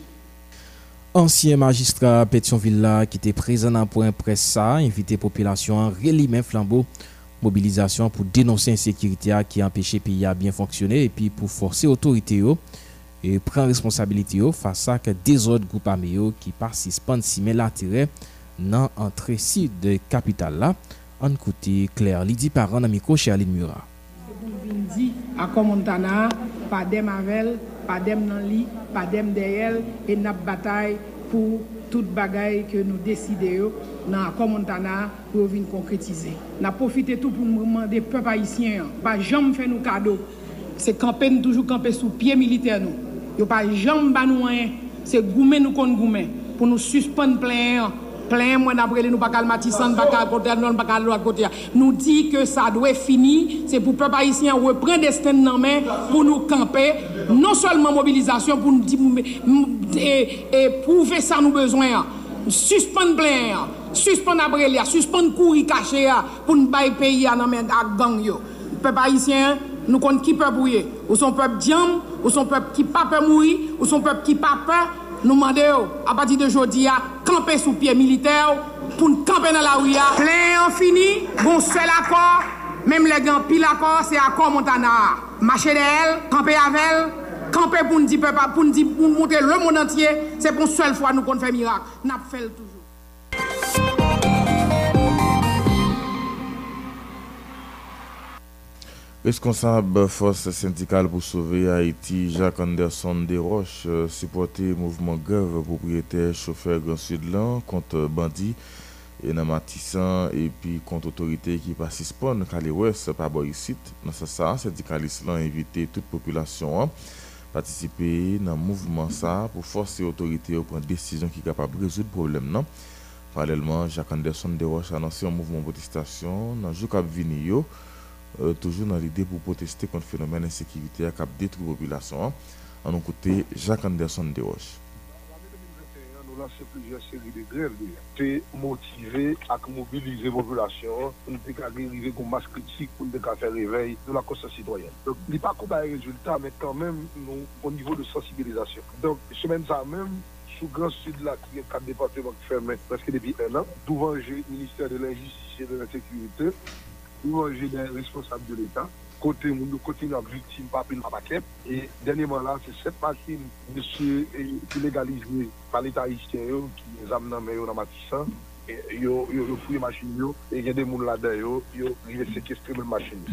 Ancien magistrat Pétionville qui était présent dans point presse invité population à relier flambeau mobilisation pour dénoncer l'insécurité qui empêchait le pays à bien fonctionner et puis pour forcer l'autorité et prend responsabilité face à des autres groupes armés qui participent si mais l'intérêt dans entrée sud de capitale là en côté clair Lydie parent amico Charlène Murat dit à Comontana pas dem avel pas dem nan li pas dem derrière et n'a bataille pour toute bagaille que nous décider dans Comontana pour venir concrétiser n'a profité tout pour demander peuple haïtien pas jamais fait nous cadeau c'est camper nous toujours camper sous pied militaire nous. Yo pas jambe ba nou rien, c'est goumen nous kon goumen pour nous suspendre plein moi d'après nous pas calmatissant pas à côté non pas à l'autre côté. Nous dit que ça doit finir, c'est pour peuple haïtien reprendre destin en main pour nous camper non seulement mobilisation pour nous et prouver ça nous besoin. Suspendre plein, suspendre après là, suspendre courir caché pour nous bailler pays à nan main gang yo. Peuple haïtien nous compte qui peut brouiller, ou son peuple diam ou son peuple qui pas peur mourir, ou son peuple qui pas peur, nous demandons à partir de aujourd'hui à camper sous pied militaire pour nous camper dans la rue. Plein infini, bon seul accord, même les grands pile accord, c'est accord Montana. Marcher d'elle, camper avec elle, camper pour nous dire peuple, pour nous dire pour monter le monde entier, c'est pour une seule fois nous qu'on fait miracle. N'a fait toujours. Responsable force syndicale pour sauver Haïti, Jacques Anderson Desroches, supporté mouvement grève propriétaire chauffeur Grand Sud-Lan contre bandits et Namatissan et puis contre autorité qui participent Kali West par Boïsit. Dans ce sens, syndicaliste l'ont invité toute population à participer dans le mouvement ça pour forcer l'autorité à prendre des décisions qui sont capables de résoudre le problème. Non? Parallèlement, Jacques Anderson Desroches a annoncé un mouvement de protestation dans le jour Cap Vinio. Toujours dans l'idée pour protester contre le phénomène d'insécurité qui a détruit la population. En nous côté, Jacques Anderson Desroches. Nous lançons plusieurs séries de grèves. C'est motiver et mobiliser la population pour nous arriver à une masse critique, pour nous faire réveil de la conscience citoyenne. Donc, il n'y a pas qu'on ait des résultats, mais quand même, nous, au niveau de sensibilisation. Donc, semaine ça même, sous Grand Sud, là, qui est 4 départements fermés presque depuis un an, devant le ministère de l'Injustice et de la Sécurité, nous avons des responsables de l'État, côté nous continuons à victime par pile paquet. Et dernièrement là, c'est cette machine, monsieur, qui légalisée par l'État haïtien, qui les amène dans Matissan, et ils fouillent les machines, et il y a des gens là-dedans, ils séquestrent les machines.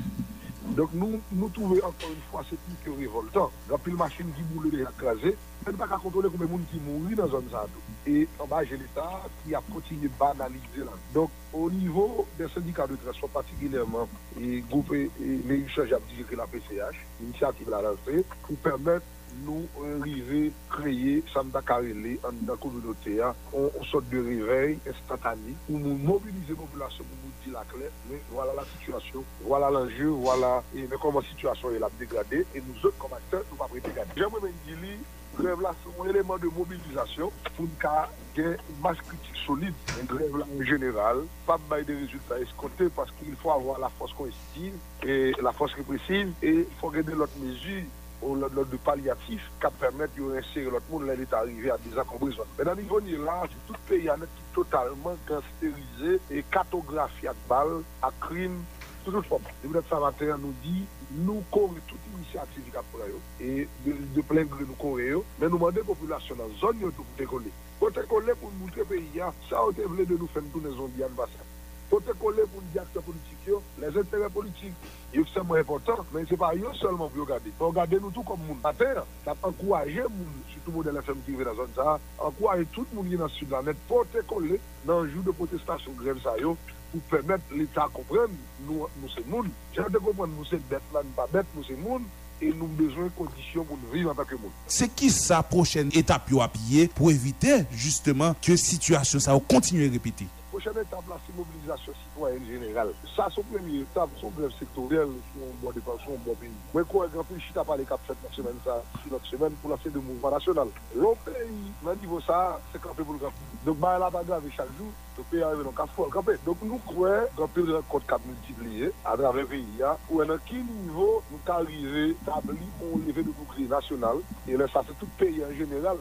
Donc nous trouvons encore une fois, c'est plus que révoltant. La pile machine qui boule les écraser, mais nous ne pouvons pas contrôler combien de gens qui mourent dans la zone ça. Et en bas, j'ai l'État qui a continué de banaliser là. Donc, au niveau des syndicats de transport, particulièrement, et groupe Meilleur Change à dire que la PCH, l'initiative l'a lancée, pour permettre nous arriver à créer, Samda Karele, dans la communauté, une sorte de réveil instantané pour mobiliser la population, pour nous dire la clé, mais voilà la situation, voilà l'enjeu, voilà et comment la situation est dégradée, et nous autres, comme acteurs, nous ne pouvons pas dégrader. J'aimerais même dire, grève là, c'est un élément de mobilisation pour qu'il y ait une masse critique solide. Une grève là, en général, pas des résultats escomptés parce qu'il faut avoir la force coercitive et la force répressive, et il faut garder l'autre mesure. L'ordre de palliatif qui permettre de réinsérer l'autre monde, là, il est arrivé à désencombrer. Mais dans le niveau là, c'est tout pays qui est totalement gangstérisé et cartographié à balles, à crimes, tout autre forme. Le ministre Savater nous dit, nous courons toute initiative qui a et de plein gré nous courons, mais nous demandons à la population dans la zone pour décoller. Pour décoller pour nous montrer le pays, ça on devrait de nous faire tourner les zombies en bassin. Pour te coller pour les acteurs politiques, les intérêts politiques, c'est extrêmement important, mais ce n'est pas eux seulement pour regarder. Pour regarder nous tous comme monde. La terre, ça a encouragé surtout le modèle FM qui est dans la zone, ça a encouragé tout le monde qui est dans le sud de la net pour te coller dans le jour de protestation grève ça yo, pour permettre l'État à comprendre, nous c'est monde. J'ai envie de comprendre, nous c'est bête, là, nous pas bête, nous c'est monde. Et nous avons besoin de conditions pour nous vivre en tant que monde. C'est qui sa prochaine étape à piller pour éviter justement que la situation ça continue à répéter? La prochaine étape, c'est la mobilisation citoyenne générale. Ça, c'est la première étape, c'est la grève sectorielle, c'est un bon dépense, c'est un bon pays. Moi, je crois que je suis parlé de 4-7 semaines, ça, sur notre semaine, pour lancer le mouvement national. L'autre pays, dans le niveau ça, c'est camper pour le camper. Donc, bah, la bagarre avec chaque jour, le pays arrive dans 4 fois le camper. Donc, nous croyons que camper de rencontre qui a multiplié à travers le pays, où à quel niveau nous arrivons à établir un lever de bouclier national, et là, ça, c'est tout le pays en général.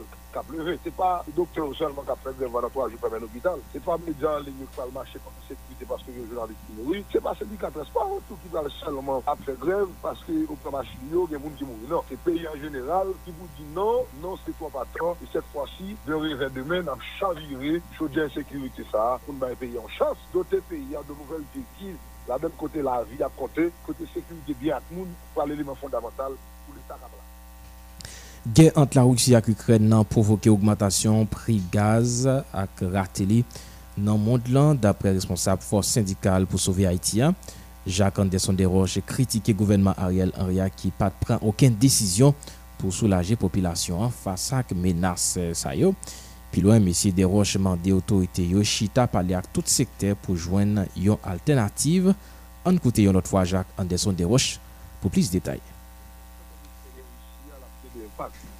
C'est pas le docteur seulement qui a fait grève pendant 3 jours pour un hôpital. C'est pas les gens qui vont le marché comme sécurité parce que les journalistes qui mourent. C'est pas le syndicat de transport qui va seulement faire grève parce que au plan machine, il y a des gens qui mourent. Non, c'est le pays en général qui vous dit non, non, c'est toi patron. Et cette fois-ci, de réveil demain, on a chaviré, chaudé insécurité ça, pour ne payer en chance. D'autres pays, à de nouvelles directives, la même côté la vie à compter, côté sécurité bien à tout le monde, par l'élément fondamental pour l'État capable. Guerre entre la Russie et l'Ukraine a provoqué augmentation prix gaz et rateli dans le monde d'après responsable force syndicale pour sauver Haïti. Jacques Anderson Desroches critiqué le gouvernement Ariel Henry qui ne prend aucune décision pour soulager la population face à la menace. Puis loin, M. Desroches demande aux autorités de chita parler à tout secteur pour joindre une alternative. En écoutant une autre fois Jacques Anderson Desroches pour plus de détails.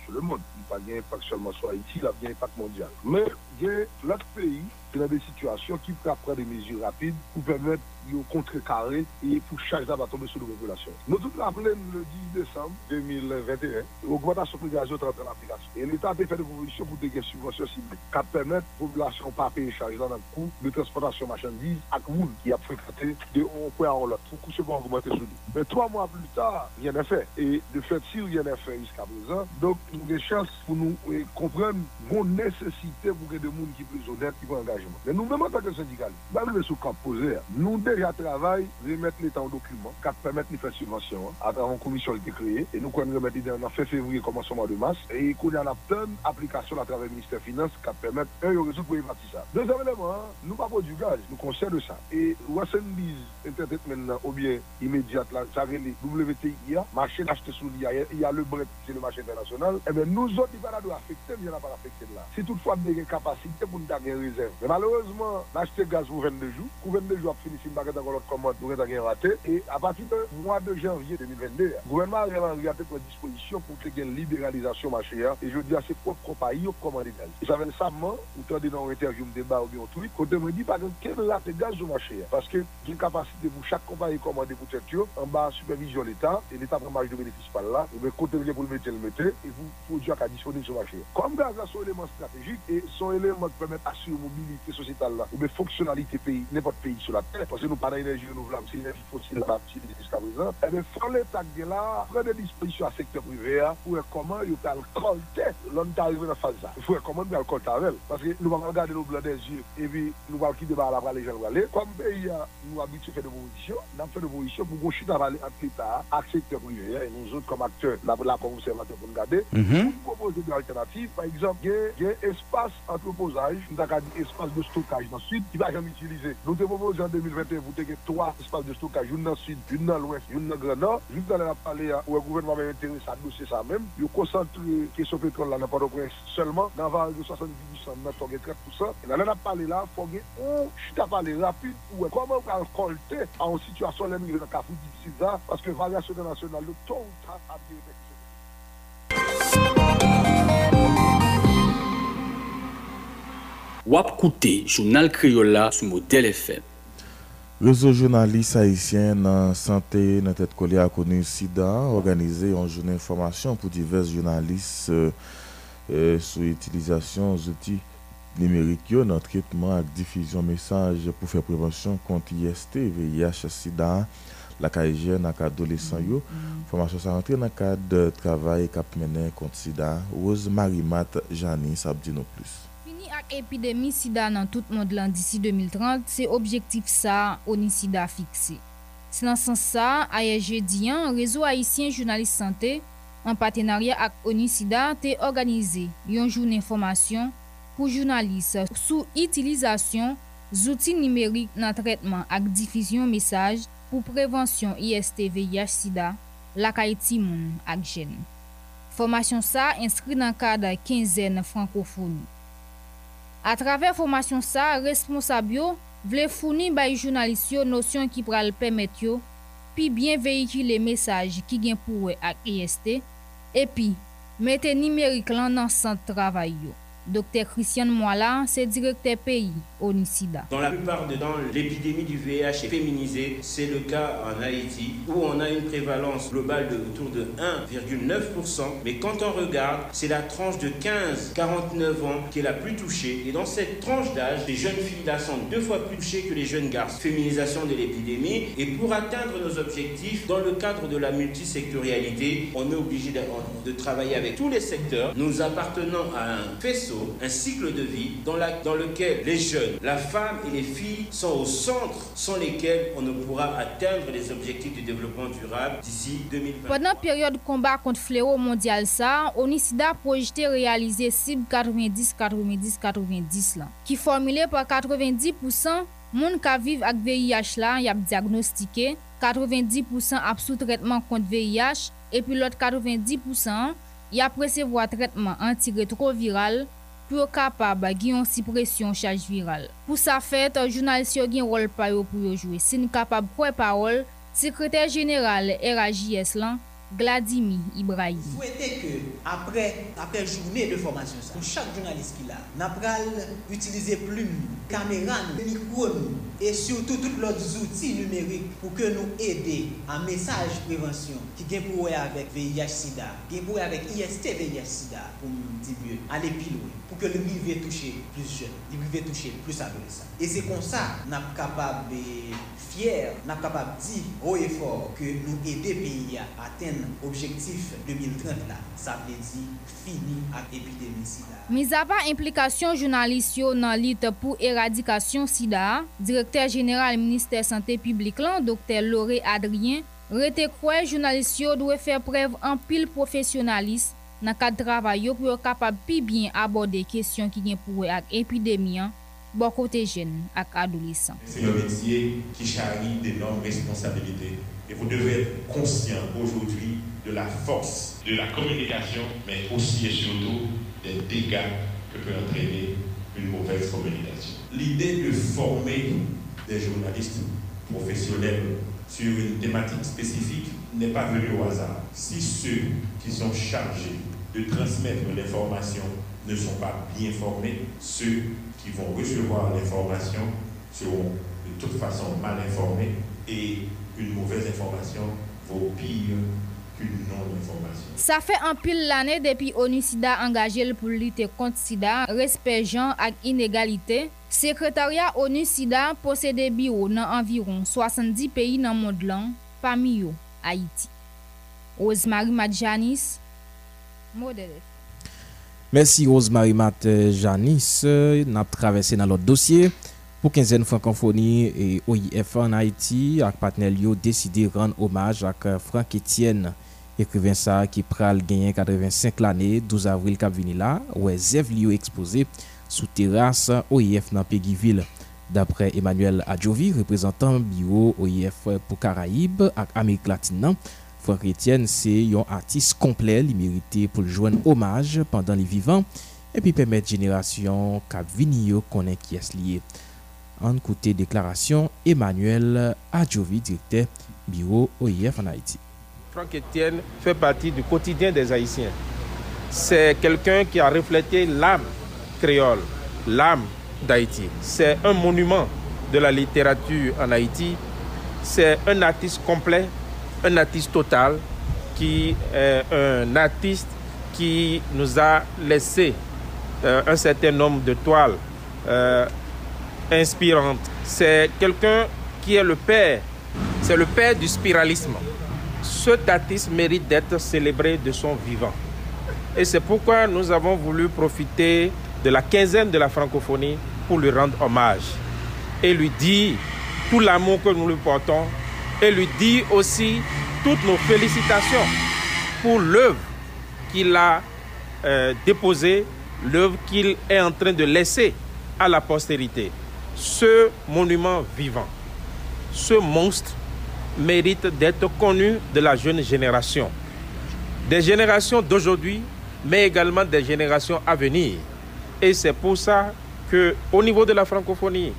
Sur le monde. Il n'y a pas d'impact seulement sur Haïti, il y a un impact mondial. Mais il y a l'autre pays dans des situations qui peuvent prendre des mesures rapides pour permettre de contrecarrer et pour chaque va tomber sur la population. Nous tous rappelons le 10 décembre 2021, l'augmentation de gaz de 30 ans d'application. Et l'État a fait des propositions pour des subventions ciblées qui permettent la population de ne pas payer charge dans le coût de transportation de marchandises à Koul qui a fréquenté de 1 point à l'autre pour que ce soit augmenté sur nous. Mais 3 mois plus tard, rien n'est fait. Et de fait, si rien n'est fait jusqu'à présent, donc nous avons des chances pour nous comprendre nos nécessités pour que des gens qui sont plus honnêtes, qui prennent engagement. Mais nous-mêmes, en tant que syndicalistes, nous sommes sur le camp posé. Nous déjà travaillons, remettre l'État en document, qui permettre de faire subvention, à travers une commission qui a été créée. Et nous, quand nous remettons l'État en février, commençons au mois de mars, et qu'on a pleine application à travers le ministère des Finances, qui permet de résoudre pour éviter ça. Deuxième élément, nous ne parlons pas du gaz, nous concernons ça. Et Wassenbiz Internet maintenant, ou bien immédiatement, ça relève WTIA, marché d'acheter sous l'IA, il y a le Brent, c'est le marché international. Eh bien, nous autres, il n'y a pas d'affecter, il n'y a pas d'affecter là. Si toutefois, nous avons une capacité pour nous donner une réserve. Mais malheureusement, l'acheter gaz pour 22 jours, pour 22 jours, finissons par faire notre commande, nous avons raté. Et à partir du mois de janvier 2022, le gouvernement a regardé pour disposition pour qu'il y ait une libéralisation marché. Et je dis à ses propres compagnies, ils ont commandé gaz. Et ça vient simplement, autant de dans un interview, un débat ou bien un tweet, qu'on me dit, par exemple, quel est le gaz au marché? Parce que j'ai une capacité pour chaque compagnie commandée pour cette chose, en bas, supervision l'État, et l'État prend marge de bénéfice par là, et bien, continuez pour le mettre, et vous produisez à disponible sur le marché. Comme gaz, son élément stratégique et son élément qui permet d'assurer la mobilité sociétale là, ou bien fonctionnalité pays, n'importe pays sur la terre, parce que nous parlons d'énergie renouvelable, c'est l'énergie fossile là, jusqu'à présent, et bien, faut l'État de là, prendre des dispositions à secteur privé pour comment il peut colter l'on est arrivé dans la phase là. Il faut comment il peut colter avec elle, parce que nous allons regarder nos blancs des yeux, et puis nous allons quitter la bras les gens aller. Comme pays, nous habitués à faire des positions, nous avons fait des positions pour qu'on chute à l'État, à secteur privé, et nous autres comme acteurs, là comme observateurs pour nous garder. Pour proposer des alternatives, par exemple, il y a un espace entreposage, nous avons dit espace de stockage dans le sud, qui va jamais utiliser. Nous te proposons en 2021, vous avez 3 espaces de stockage, une dans le sud, une dans l'ouest, une dans le grand nord. Juste dans la palais, où le gouvernement va intéresser à nous, c'est ça même. Nous concentrons la question pétrole dans Port-au-Prince seulement, dans la 70%, dans 30%. Et là, on a parlé là, il faut que on parle rapide pour comment on va colter en situation de l'ennemi dans le Cafou d'ici là, parce que variation nationale, le temps a été effectué. Wap Kouté, journal Criolla sous Modèle FM. Réseau journaliste haïtien dans santé dans tête collée à ONUSIDA organisé une journée d'information pour divers journalistes sur l'utilisation des outils numériques dans le traitement et diffusion de messages pour faire prévention contre IST, VIH, SIDA, la CAIGN, la adolescent. Formation ça rentre dans le cadre de travail cap mené contre SIDA. Rose Marie-Mat Jani, ça dit nous plus. Épidémie sida dans tout le monde d'ici 2030, c'est objectif ça, ONUSIDA fixé. C'est dans ce sens ça, hier jeudi, un réseau haïtien journaliste santé, en partenariat avec ONUSIDA, a organisé une journée d'information pour journalistes sur l'utilisation des outils numériques dans le traitement et diffusion de messages pour prévention IST, VIH, SIDA, la Haïti Moun et Gène. Formation ça inscrit dans le cadre quinzaine francophone. À travers formation ça, responsable yo vle fournir bay journalistes yo notion qui pral permettre yo puis bien véhiculer message qui gen pour ak IST et puis mettre numérique lan dans centre travail yo. Docteur Christian Moala, c'est directeur pays ONUSIDA. Dans la plupart dedans, l'épidémie du VIH est féminisée. C'est le cas en Haïti où on a une prévalence globale de autour de 1,9%. Mais quand on regarde, c'est la tranche de 15-49 ans qui est la plus touchée. Et dans cette tranche d'âge, les jeunes filles là sont 2 fois plus touchées que les jeunes garçons. Féminisation de l'épidémie. Et pour atteindre nos objectifs, dans le cadre de la multisectorialité, on est obligé de travailler avec tous les secteurs. Nous appartenons à un faisceau, un cycle de vie dans lequel les jeunes, la femme et les filles sont au centre, sans lesquels on ne pourra atteindre les objectifs du développement durable d'ici 2020. Pendant la période de combat contre le fléau mondial, ONUSIDA a projeté réaliser cible 90-90-90 qui formulée par 90% moun ka viv ak VIH là, y a diagnostiqué, 90% ap sous traitement contre VIH et puis l'autre 90% y a recevoir traitement antirétroviral pour capable guion suppression charge virale. Pour ça fait journaliste yo gen rôle pa yo pour yo jouer. Si nous capable croire parole secrétaire général RAJS lan Gladimi Ibrahim. Vous souhaitez que, après journée de formation, ça, pour chaque journaliste qui l'a, nous allons utiliser plume, caméra, micro et surtout tous leurs outils numériques pour que nous aider un message prévention qui est pour avec VIH-Sida, qui est pour avec IST-VIH-Sida, pour nous dire, aller plus loin, pour que le milieu toucher plus jeunes, le milieu toucher plus adolescents. Et c'est comme ça, nous sommes capables de fiers, nous sommes capables de dire haut et fort que nous aider pays à atteindre objectif 2030 là, ça veut dire fini avec l'épidémie sida. Mis à part implication journaliste dans lutte pour éradication sida, directeur général ministère santé publique là, docteur Lauré Adrien, rete croit journaliste doit faire preuve en pile professionnalisme dans cadre travail pour être capable plus bien aborder question qui vient pour avec épidémie. Bon côté jeune et adolescent. C'est un métier qui charrie d'énormes responsabilités et vous devez être conscient aujourd'hui de la force de la communication, mais aussi et surtout des dégâts que peut entraîner une mauvaise communication. L'idée de former des journalistes professionnels sur une thématique spécifique n'est pas venue au hasard. Si ceux qui sont chargés de transmettre l'information ne sont pas bien formés, ceux qui vont recevoir l'information seront de toute façon mal informés et une mauvaise information vaut pire qu'une non-information. Ça fait un pile l'année depuis ONUSIDA engagé pour lutter contre sida, respect genre et inégalité. Secrétariat ONUSIDA possède bureau dans environ 70 pays dans le monde, parmi eux Haïti. Rosemary Madjanis, Modèle. Merci Rosemary Mat-Janis. Nous avons traversé dans l'autre dossier. Pour 15e francophonie et OIF en Haïti, avec partenaire Lio décidé rendre hommage à Franck Étienne, écrivain ça qui pral gagné 85 l'année, 12 avril cap vini là, où Zèv Lio exposé sous terrasse OIF dans Péguiville. D'après Emmanuel Adjovi, représentant bureau OIF pour Caraïbes et Amérique latine, Franck Étienne, c'est un artiste complet, il mérite pour le joindre hommage pendant les vivants et puis permettre génération cap vini yo connaît qui est lié. En côté déclaration, Emmanuel Adjovi, directeur bureau OIF en Haïti. Franck Étienne fait partie du quotidien des Haïtiens. C'est quelqu'un qui a reflété l'âme créole, l'âme d'Haïti. C'est un monument de la littérature en Haïti. C'est un artiste complet, un artiste total, qui est un artiste qui nous a laissé un certain nombre de toiles inspirante. C'est quelqu'un qui est le père. C'est le père du spiralisme. Cet artiste mérite d'être célébré de son vivant. Et c'est pourquoi nous avons voulu profiter de la quinzaine de la francophonie pour lui rendre hommage et lui dire tout l'amour que nous lui portons et lui dire aussi toutes nos félicitations pour l'œuvre qu'il a déposée, l'œuvre qu'il est en train de laisser à la postérité. Ce monument vivant, ce monstre mérite d'être connu de la jeune génération, des générations d'aujourd'hui, mais également des générations à venir. Et c'est pour ça que, au niveau de la francophonie,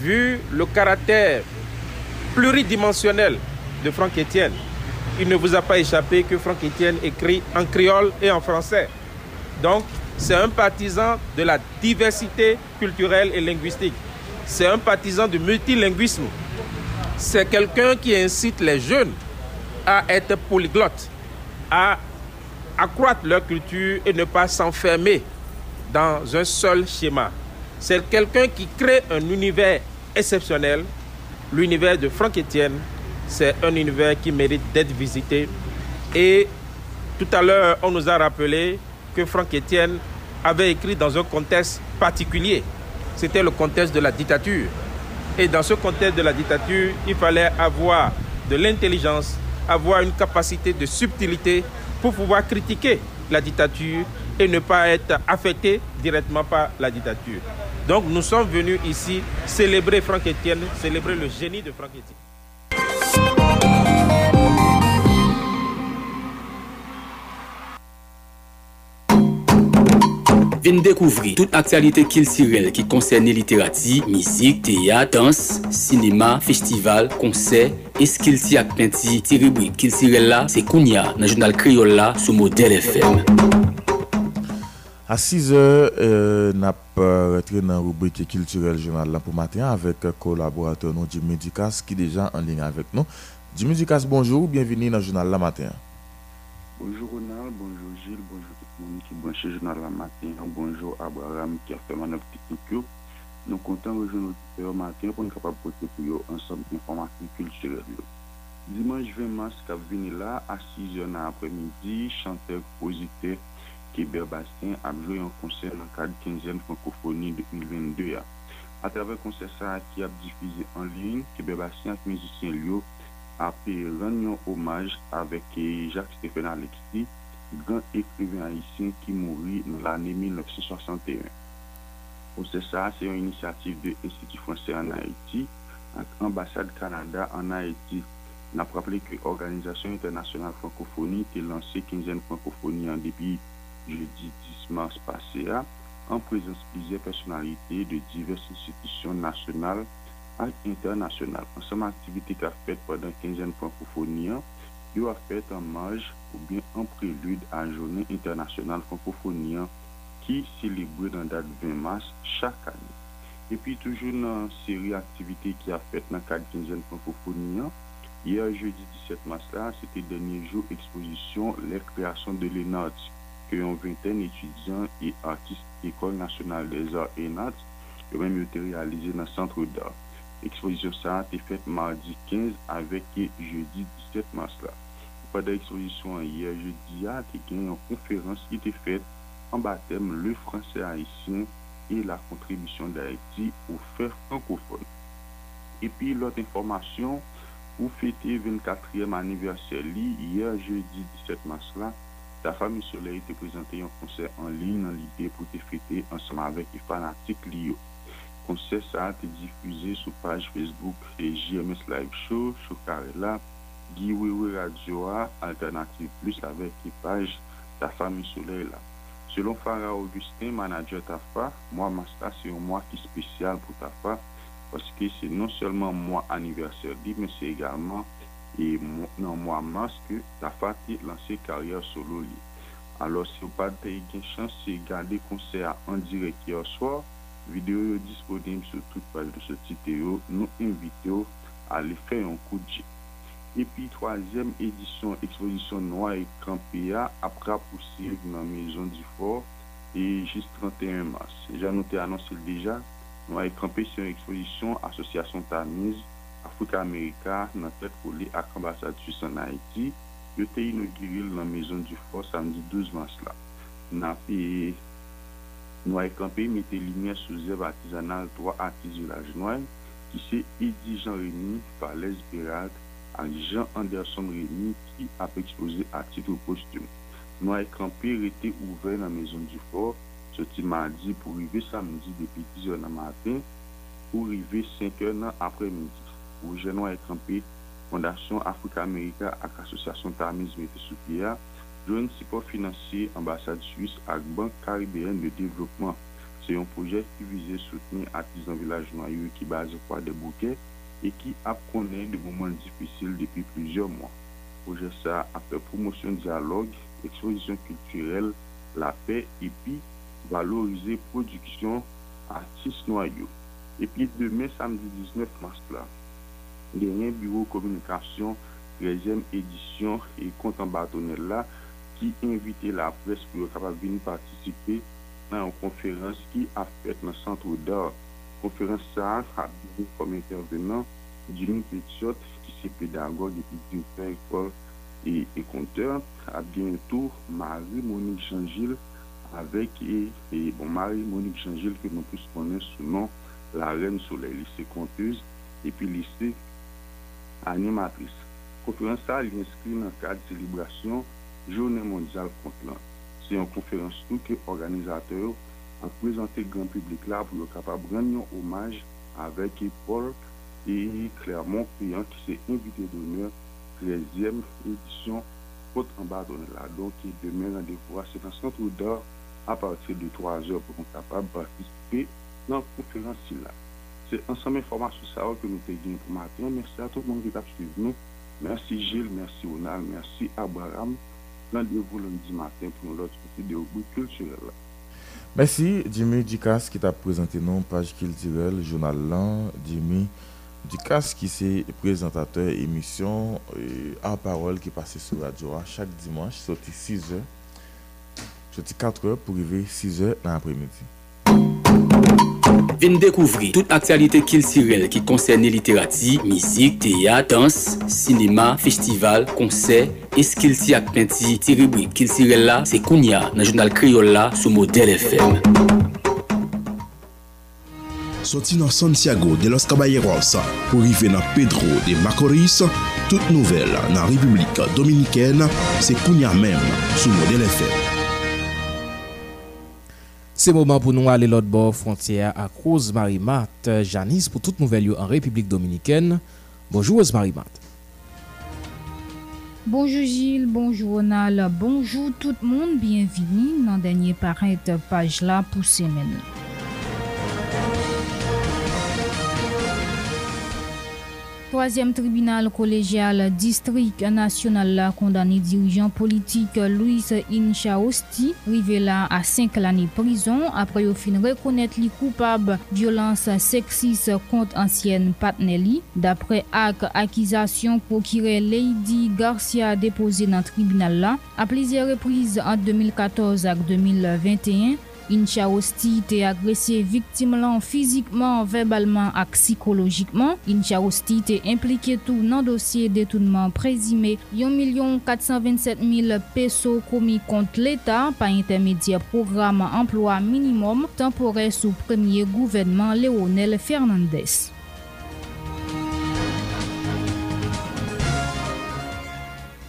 vu le caractère pluridimensionnel de Franck Étienne, il ne vous a pas échappé que Franck Étienne écrit en créole et en français. Donc, c'est un partisan de la diversité culturelle et linguistique. C'est un partisan du multilinguisme. C'est quelqu'un qui incite les jeunes à être polyglottes, à accroître leur culture et ne pas s'enfermer dans un seul schéma. C'est quelqu'un qui crée un univers exceptionnel. L'univers de Franck Étienne, c'est un univers qui mérite d'être visité. Et tout à l'heure, on nous a rappelé que Franck Étienne avait écrit dans un contexte particulier. C'était le contexte de la dictature. Et dans ce contexte de la dictature, il fallait avoir de l'intelligence, avoir une capacité de subtilité pour pouvoir critiquer la dictature et ne pas être affecté directement par la dictature. Donc nous sommes venus ici célébrer Franck Étienne, célébrer le génie de Franck Étienne. vient découvrir toute actualité culturelle qui concerne littérature, musique, théâtre, danse, cinéma, festival, concert, et ce qu'il s'y a peinti, rubrique culturelle là, c'est Kounia, dans le journal Créole là, sous Modèle FM. À 6h, nous avons rentré dans la rubrique culturelle journal là pour matin avec collaborateur Jim Medicas qui est déjà en ligne avec nous. Jim Medicas, bonjour, bienvenue dans le journal là matin. Bonjour Ronald, bonjour Gilles, bonjour tout le monde qui branche le journal la matin, bonjour Abraham qui a fait mon petit. Nous comptons rejoindre l'auditeur matin pour nous capables de porter ensemble d'informations culturelles. Dimanche 20 mars, qui vient là, à 6h dans l'après-midi, chanteur compositeur Kéberbastien a joué un concert dans le cadre de la 15e francophonie de 2022. À travers le concert ça, qui a diffusé en ligne, Kéberbastien et musicien Lio a payé un hommage avec Jacques-Stéphane Alexis, grand écrivain haïtien qui mourit dans l'année 1961. Pour ça, c'est une initiative de l'Institut français en Haïti, avec l'ambassade Canada en Haïti. On a rappelé que l'Organisation internationale francophonie a lancé 15e francophonie en début jeudi 10 mars passé, en présence de plusieurs personnalités de diverses institutions nationales et internationales. Ensemble, l'activité qu'a faite pendant 15e francophonie, qui a fait en marge ou bien en prélude à la journée internationale francophonie qui célébrée dans la date 20 mars chaque année. Et puis, toujours dans la série d'activités qui a faite dans la 15e francophonie, hier jeudi 17 mars, c'était le dernier jour exposition Les créations de l'ENAT, que une vingtaine d'étudiants et artistes de l'École nationale des arts ENAT ont même été réalisés dans le centre d'art. L'exposition ça a été faite mardi 15 avec jeudi 17 mars. Pendant l'exposition hier jeudi, il y a une conférence qui a été faite en baptême le français haïtien et la contribution d'Haïti aux faits francophones. Et puis l'autre information, pour fêter le 24e anniversaire, hier jeudi 17 mars, Tafa Soleil a présenté un concert en ligne dans l'idée pour te fêter ensemble avec les fanatiques Lio. Le concert a été diffusé sur la page Facebook et JMS Live Show, sur Carela, Guiwewe Radio Alternative Plus avec les pages Tafa Soleil. Selon Farah Augustin, manager Tafa, moi, Masta, c'est un mois qui est spécial pour Tafa. Parce que c'est non seulement mois anniversaire, mais c'est également et dans mois mars que la fête a lancé carrière solo. Alors, si vous n'avez pas de chance, c'est garder concert en direct hier soir. Vidéo disponible sur toute page de ce titre. Nous invitons à aller faire un coup de jeu. Et puis, troisième édition, exposition Nwa Kanpe après poursuivre dans la Maison du Fort et juste 31 mars. Déjà, nous t'ai annoncé déjà. Nous avons campé sur l'exposition Association Tamise Africa-América dans tête collée à l'ambassade suisse en Haïti. Nous avons inauguré dans la Maison du Fort samedi 12 mars. Nous avons campé mettez lumière sous les artisanales 3 artisans du village noir qui c'est Eddy Jean-Rémy, Falaise Pirate et Jean Anderson Rémy qui a exposé à titre posthume. Nous avons campé était ouvert dans la Maison du Fort. Sorti mardi pour arriver samedi depuis 10h du matin pour arriver 5h après-midi. Pour Genoa et Campé, Fondation Africa-América et Association Tamise Mette sous Pierre, jeune support financier, ambassade suisse et Banque caribéenne de développement. C'est un projet qui visait soutenir artisans village noyau qui base au Croix-des-Bouquets et qui a connu des moments difficiles depuis plusieurs mois. Le projet ça a fait promotion dialogue, exposition culturelle, la paix et puis valoriser production artiste noyau. Et puis demain, samedi 19 mars, dernier bureau communication, 13e édition et compte en bâtonnel là, qui invite la presse pour capable venir participer à une conférence qui a fait dans le centre d'art. Conférence ça a été comme intervenant Jim Medicas, qui est pédagogue et directeur école et compteur, à bientôt Marie-Monique Changil. Avec Marie-Monique Changil, que nous tous connaissons sous nom la Reine Soleil, lycée conteuse et puis lycée animatrice. Conférence a été inscrite dans le cadre de célébration Journée mondiale contre l'an. C'est une conférence tout que l'organisateur a présenté au grand public là pour le capable de rendre hommage avec Paul et Clermont Péan qui s'est invité d'honneur 13e édition. En bas de là. Donc, demain, rendez-vous à ce centre d'art à partir de 3 heures pour qu'on soit capable de participer dans la conférence-là. C'est ensemble d'informations que nous avons dit pour matin. Merci à tout le monde qui a suivi nous. Merci Gilles, merci Ronald, merci Abraham. Rendez-vous lundi matin pour l'autre vidéo culturelle. Merci Jimmy Dicas qui t'a présenté nos pages culturelles, journal là. Jimmy Dicas qui est présentateur émission à parole qui passe sur Radio A chaque dimanche, sorti 6h, sorti 4h pour arriver 6h dans l'après-midi. Venez découvrir toute actualité culturelle qui concerne littérature, musique, théâtre, danse, cinéma, festival, concert. Eskilti ak Penti, ti rubrique culturelle là, c'est Kounia dans journal créole là sur Modèle FM. Sorti dans Santiago de los Caballeros pour arriver dans Pedro de Macorís, toute nouvelle dans la République dominicaine, c'est Kounia même sur Modèle FM. C'est le moment pour nous aller l'autre bord frontière à Rosemary Marthe Janice pour toute nouvelle en République dominicaine. Bonjour Rosemary Marthe. Bonjour Gilles, bonjour Ronald, bonjour tout le monde, bienvenue dans dernier paraître page là pour semaine. Troisième tribunal collégial district national a condamné dirigeant politique Luis Inchausti Rivera à 5 ans de prison après au fin reconnaître les coupables violence sexiste contre ancienne partenaire d'après accusation procureur Lady Garcia déposée dans tribunal là à plusieurs reprises en 2014 et 2021. Inchausti était agressé victime là physiquement, verbalement et psychologiquement. Inchausti était impliqué tout dans dossier détournement présumé 1,427,000 pesos commis contre l'État par intermédiaire programme emploi minimum temporaire sous premier gouvernement Leonel Fernandez.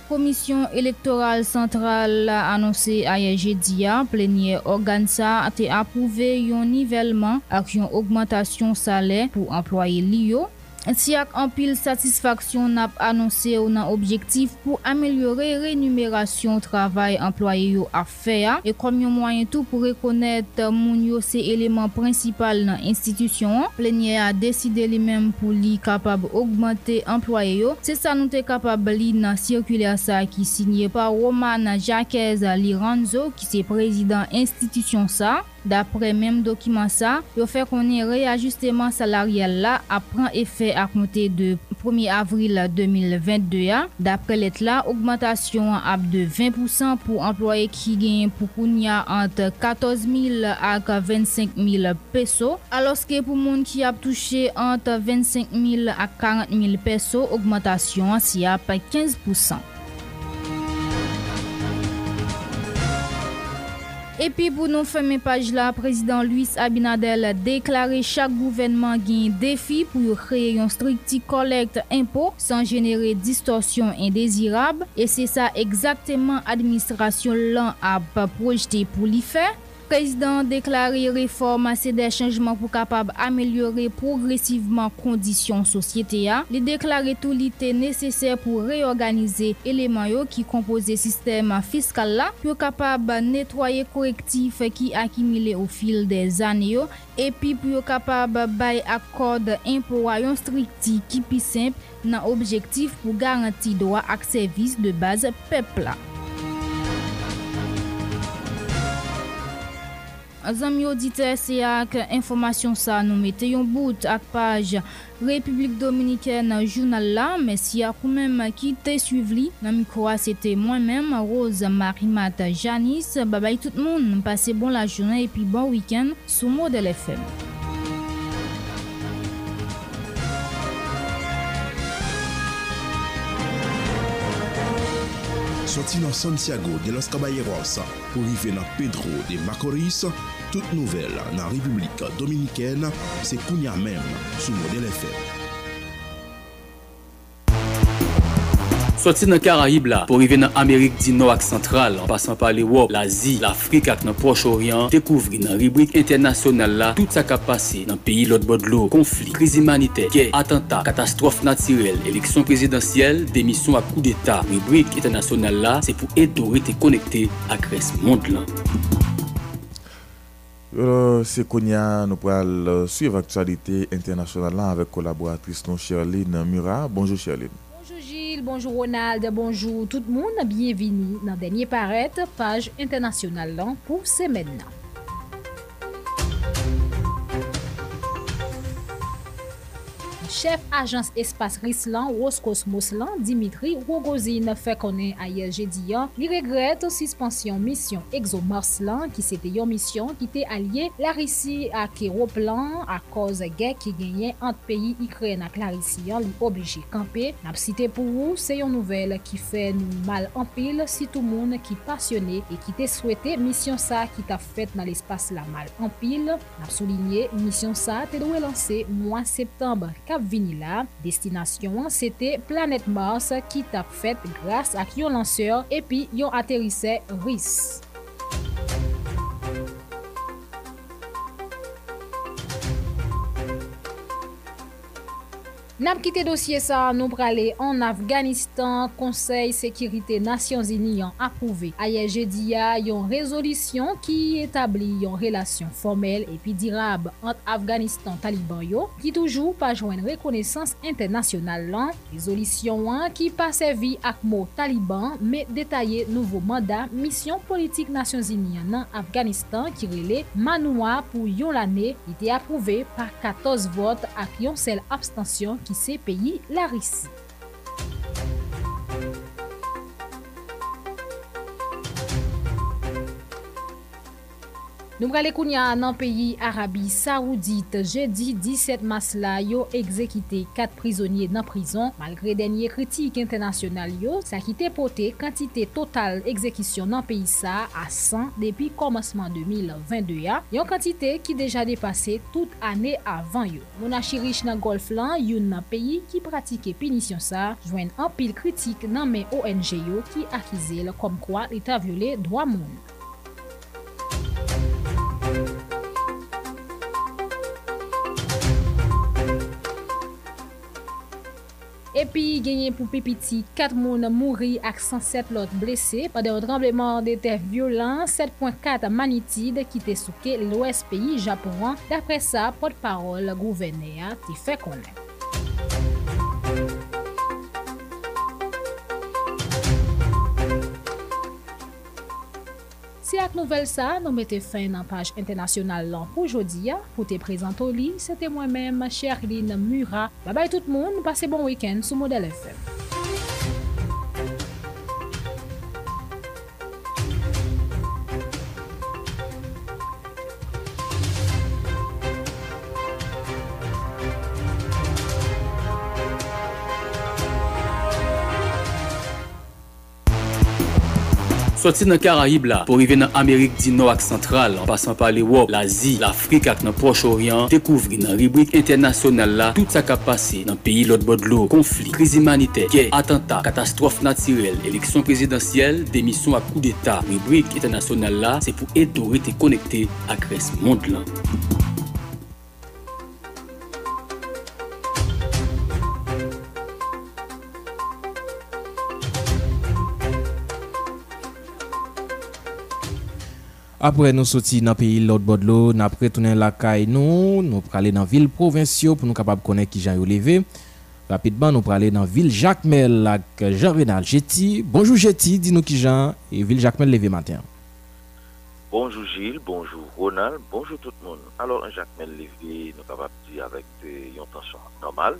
Commission électorale centrale annoncée hier jeudi à plénière organe ça a été approuvé un nivellement avec une augmentation salaire pour employés LIO. Si ak en pile satisfaction n'a annoncé on a objectif pour améliorer rémunération travail employé yo a faire et comme un moyen tout pour reconnaître moun yo c'est élément principal dans institution plénière a décidé lui-même pour li capable augmenter employé yo c'est ça nous t'es capable li dans circulaire ça qui signé par Roman Jacques Liranzo qui c'est président institution ça. D'après même document ça, il fait qu'on ait réajustement salarial là à prendre effet à compter de 1er avril 2022. D'après lettre là, augmentation à de 20% pour employés qui gagnent pour Kounia entre 14 000 à 25 000 pesos, alors que pour monde qui a touché entre 25 000 à 40 000 pesos, augmentation si à 15%. Et puis pour nous fermer page là, président Luis Abinadel déclaré chaque gouvernement gagne défi pour créer un strict collecte impôt sans générer distorsion indésirable et c'est ça exactement administration là a projeté pour l'y faire. Président déclaré réforme c'est des changements pour capable améliorer progressivement conditions société a. Il déclaré tout l'ité nécessaire pour réorganiser éléments yo qui composent système fiscal là pour capable nettoyer correctif qui accumulé au fil des années yo et puis pour capable bail accord impôt yon strict qui plus simple dans objectif pour garantir droit à service de base peuple. Amis auditeurs, c'est avec information ça nous mettons bout à page République Dominicaine journal là, mais si à vous même qui te suivli, dans micro c'était moi-même Rose Marie-Mata Janice. Bye bye tout le monde, passez bon la journée et puis bon week-end sur Modèle FM. Sorti dans Santiago de los Caballeros pour arriver dans Pedro de Macorís, toute nouvelle dans la République dominicaine, c'est Kounia même sous Modèle FM. Sorti dans Caraïbes là pour arriver dans Amérique du Nord et centrale en passant par l'Europe, l'Asie, l'Afrique et le Proche-Orient, découvrir dans la rubrique internationale là tout ça qui a passé dans le pays l'autre bord de l'eau, conflits, crises humanitaires, guerres, attentats, catastrophes naturelles, élections présidentielles, démissions à coup d'état. Rubrique internationale là, c'est pour aider à connecter avec le monde là. C'est qu'on a, nous pourrons suivre l'actualité internationale avec collaboratrice Charlène Murat. Bonjour Charlène. Bonjour Gilles, bonjour Ronald, bonjour tout le monde. Bienvenue dans Dernier Paraître, page internationale pour ces maintenant. Chef agence espace Rislan, Roscosmoslan, Dimitri Rogozine fait connaître ailleurs jeudi, il regrette suspension mission ExoMarslan qui c'était une mission qui était alliée la Russie à Kéroplan à cause guerre qui gagnait entre pays Ukraine et la Russie, li obligé camper. N'a cité pour vous, c'est une nouvelle qui fait nous mal en pile si tout le monde qui passionné et qui t'a souhaité mission ça qui t'a fait dans l'espace la mal en pile. N'a souligné mission ça t'est lancée mois septembre. Vinila, destination c'était planète Mars qui t'a fait grâce à yon lanceur et puis yon atterrissait RIS. N'a quitté dossier ça nous praler en Afghanistan Conseil sécurité Nations Unies a approuvé hier jeudi une résolution qui établit une relation formelle et puis durable entre Afghanistan Taliban yo qui toujours pas joindre reconnaissance internationale là résolution qui pas servi ak mot Taliban mais détailler nouveau mandat mission politique Nations Unies en Afghanistan qui relait Manoua pour yon année était approuvé par 14 votes ak yon seule abstention qui s'est payé la Russie. Nous allons dans le pays Arabie Saoudite. Jeudi 17 mars, ils ont exécuté 4 prisonniers dans la prison. Malgré les dernières critiques internationales, ça qui a porté la quantité totale d'exécution dans le pays à 100 depuis le commencement 2022. Une quantité qui a déjà dépassé toute l'année avant. Monarchie riche dans le Golfe, un pays qui pratique la punition, joint en pile critique dans les ONG qui accusent comme quoi l'État violé droit monde. Et puis, gagné pour Pépiti, 4 personnes mourir et 107 autres blessés pendant un tremblement de terre violent, 7.4 magnitude qui était souqué l'ouest pays Japon. D'après ça, porte-parole gouverneur t'y fait connaître. C'est avec nouvelle ça, nous mettons fin dans la page internationale pour aujourd'hui. Pour te présenter au lit, c'était moi-même, Charlène Murat. Bye bye tout le monde, passez bon week-end sur Modèle FM. Sorti dans les Caraïbes pour arriver dans l'Amérique du Nord et Centrale, en passant par l'Europe, l'Asie, l'Afrique et le Proche-Orient, découvrir dans la rubrique internationale tout ce qui a passé dans le pays l'autre bord de l'eau, conflits, crises humanitaires, guerres, attentats, catastrophes naturelles, élections présidentielles, démissions à coup d'État. La rubrique internationale c'est pour aider à connecter avec le reste du monde. Après nous sortir dans le pays de l'autre bord de l'eau, nous retournons la caille, nous aller dans la ville provinciale pour nous capables de connaître qui Jean Yolevé. Rapidement, nous aller dans la ville Jacmel avec Jean-Renald Jetty. Bonjour Jetty, dis-nous qui Jean et ville Jacmel levé matin. Bonjour Gilles, bonjour Ronald, bonjour tout le monde. Alors Jacmel levé, nous capables de dire avec une tension normale,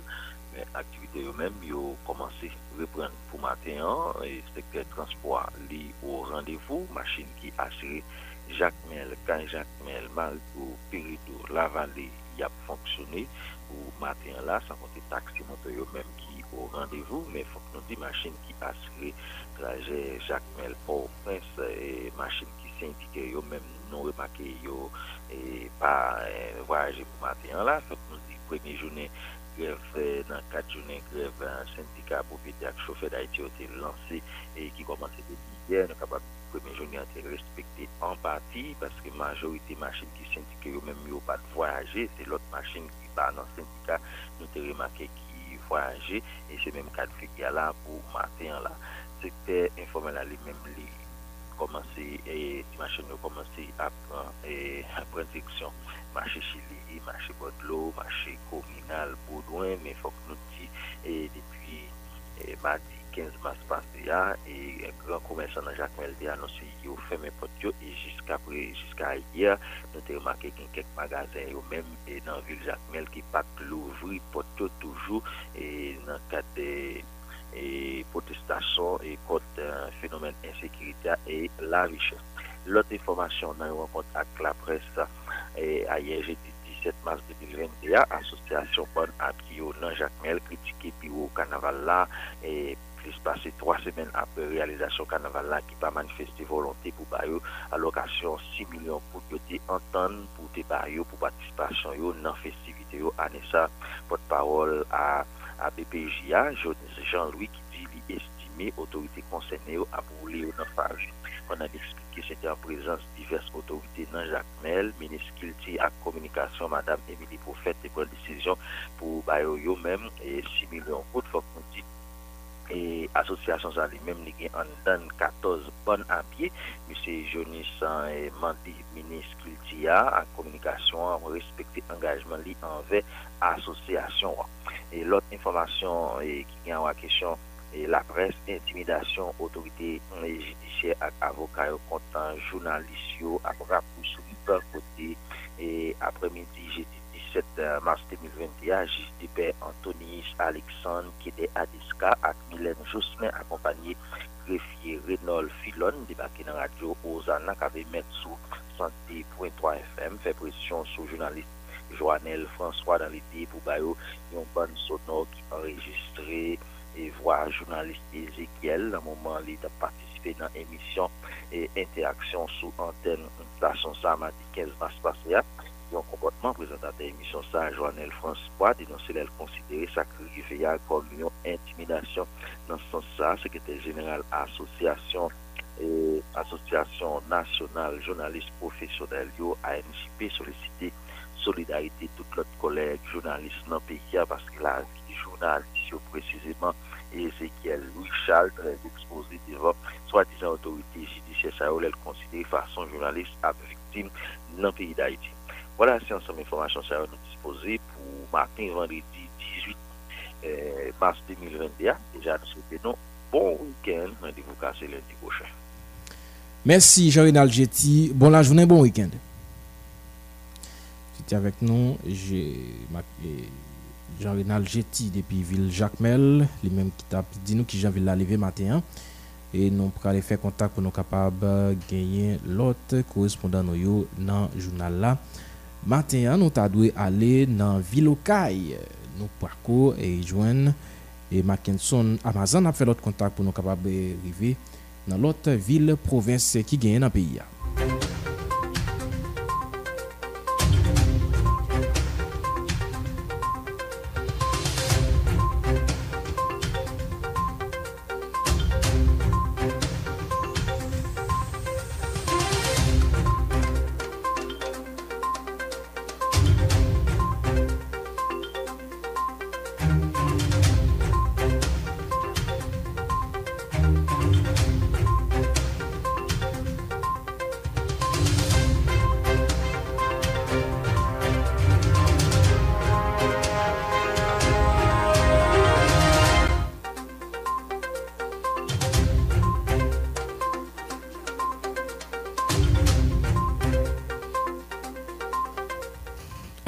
mais l'activité eux-mêmes a commencé à reprendre pour matin. Et secteur transport lié au rendez-vous, machine qui assurée Jacmel, quand Jacmel, Malgo, Péridou, la vallée, il a fonctionné. Au matin là, ça compte les taxis monteurs même qui au rendez-vous, mais il faut que nous disions machines qui assurent trajet Jacmel, Port-au-Prince, et machines qui syndiquées eux-mêmes non remarquées, et pas voyager pour matin là. Il faut que nous disions première journée grève, dans 4 journées grève, un syndicat propriétaire chauffeur d'Haïti a été lancé et qui commence depuis hier, nous capables. Mais je n'ai été respecté en partie parce que la majorité des machines qui syndiquent eux-mêmes n'ont pas de voyager. C'est l'autre machine qui va dans le syndicat, nous avons remarqué qui voyageait et c'est même cas de figure là pour matin là. C'était informel à lui-même commencé et machine a commencé à prendre direction marché Chili, marché Baudelot, marché communal Baudouin, mais il faut que nous disions et depuis mardi 15 mars passé et grand commerçant Jacques Meldé a annoncé qu'il fermait porte et jusqu'à hier nous avons remarqué qu'il y a quelques magasins eux même et dans ville Jacques Mel qui pas l'ouvrir porte toujours et dans cadre et protestation et contre phénomène insécurité et la richesse. L'autre information, dans une rencontre avec la presse et à hier jeudi 17 mars 2022, l'association Bonne Apio dans Jacques Mel critiqué Piro Carnaval là et plus passé 3 semaines après réalisation Carnaval là qui pas manifesté volonté pour Bayo allocation 6 millions pour côté entendre pour Bayo pour participation yo dans festivité yo année ça porte-parole à ABPJA, Jean-Louis qui dit estimé autorité concernée à brûler au naufrage. On a expliqué que c'était en présence de diverses autorités dans Jacques Mel, ministre Kilti à communication, Madame Émilie Prophète, et bonne décision pour Bayoyo même et 6 millions d'autres fois qu'on dit. Et association ça lui-même qui en donne 14 bonnes à pied. Monsieur Jonis et Mandi, ministre Kiltia, en communication, respecter l'engagement envers l'association. Et l'autre information qui est en question, et la presse, intimidation, autorité judiciaire et avocat contre journaliste à Brapoussouli, côté et après-midi, jeudi 17 mars 2021, juge de paix Anthony Alexandre Kédé Adiska avec Mylène Josselin, accompagné greffier Reynold Filon, débarqué dans la radio Ozana, qui avait mis sous santé.3 FM, fait pression sur journaliste Joannel François dans l'été pour Bayo, une bonne sonore qui enregistré et voit journaliste Ezekiel, à un moment, il a participé dans l'émission et interaction sous antenne station samedi 15 mars passé. Son comportement présentateur émission ça Joannel François dénoncer les considérer sacrifié comme une intimidation dans ce sens ça secrétaire général association et association nationale journaliste professionnel ANJP sollicité solidarité toute notre collègue journaliste dans le pays parce que la journaliste précisément Ezekiel Louis Charles très exposé devant soi-disant autorité judiciaire ça elle considère façon journaliste à victime dans le pays d'Haïti. Voilà, c'est ensemble information ça nous disposer pour matin vendredi 18 mars 2021. Déjà, nous souhaitons bon week-end. Rendez-vous cassé lundi prochain. Merci, Jean-Renald Jetty. Bon la journée, bon week-end. J'étais avec nous, Jean-Renald Jetty depuis Ville Jacques Mel, les mêmes qui t'a dit nous qui j'avais la lever matin. Et nous pourrons aller faire contact pour nous capables de gagner l'autre correspondant dans le journal là. Matin, nous devons aller dans Villocaille. Nous parcourons et joindre et Mackenson Amazan a fait l'autre contact pour nous capables d'arriver dans l'autre ville province qui gagne dans le pays.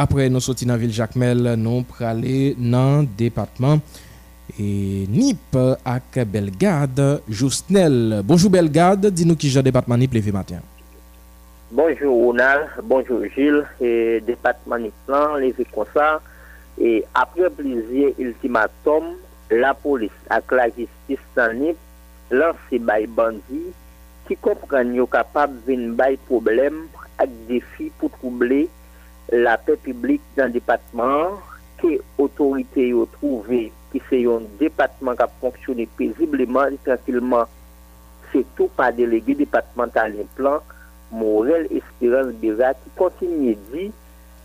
Après nous sortis dans ville Jacques Mel, nous pralé dans département et Nip avec Belgarde Justinel. Bonjour Belgarde, dis-nous qui est département Nip le matin. Bonjour Ronald, bonjour Gilles et département Nip plan les comme ça et après plusieurs ultimatum la police avec la justice dans Nip lancé bay bandit qui comprennent yo capable venir bay problème avec défi pour troubler la paix publique dans le département que autorité ont trouvé qui c'est un département qui a fonctionné paisiblement et tranquillement c'est tout par délégué départemental plan Morel Espérance Béra qui continue dit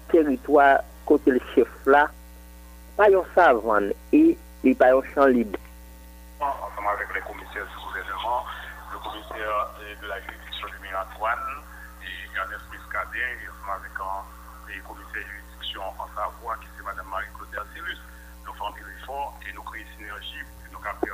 territoire côté le chef là pas un savant et pas un champ libre ensemble avec les commissaires du gouvernement le commissaire de l'agriculture du Miratoine, et Gary Desrosiers, et ensemble avec le commissaire de juridiction en Savoie, qui c'est Mme Marie-Claude Dersilus. Nous faisons des efforts et nous créons une synergie qui nous permettre de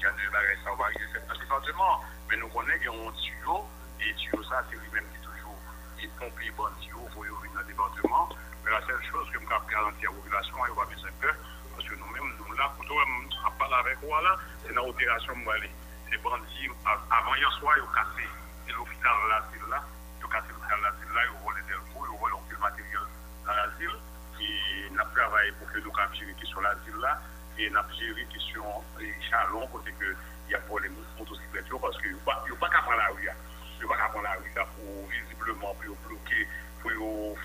gérer certains départements. Mais nous connaissons un tuyau, et tuyau ça, c'est lui-même qui toujours est pompé et bon tuyau pour y ouvrir dans le département. Mais la seule chose que nous avons garantie à la population, et on va mettre un peu, parce que nous-mêmes, nous là, pour toi, on parle avec vous là, c'est dans l'opération Mouali. C'est bandit, avant hier soir, ils ont cassé. Et l'hôpital de l'asile là, ils ont cassé l'hôpital de l'asile là, ils ont volé des cours, ils ont volé le matériel dans l'asile. Et nous avons travaillé pour que nous avons géré sur l'asile là, et nous avons géré sur Chalon, côté que il y a pour les motocyclettes, parce qu'ils n'ont pas qu'à prendre la rue. Ils n'ont pas qu'à prendre la rue pour visiblement bloquer, pour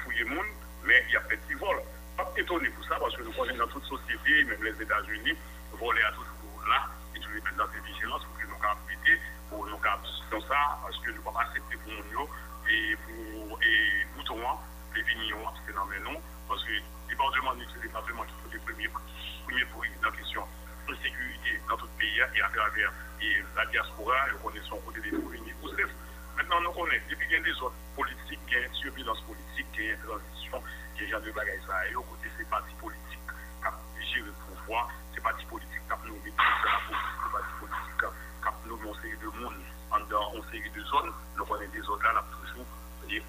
fouiller le monde, mais il y a fait des vols. Pas étonné pour ça, parce que nous connaissons dans toute société, même les États-Unis, voler à toujours là, et toujours mettre dans des vigilances. Pour nous dans ça, parce que nous ne pouvons pas accepter pour nous et pour les boutons, les vignons, c'est dans mes noms, parce que le département de ce département qui sont les premiers pour la question de sécurité dans tout le pays et à travers la diaspora, nous connaissons côté des provinces. Maintenant, nous connaissons, depuis qu'il y a des autres politiques, qu'il y a une surveillance politique, qu'il y a une transition, qu'il y a des gens de bagages à eux, côté ces partis politiques qui gèrent le pouvoir, ces partis politiques qui nous mettent à la politique, ces partis politiques nous avons une série de monde dans une série de zones, nous avons des zones là toujours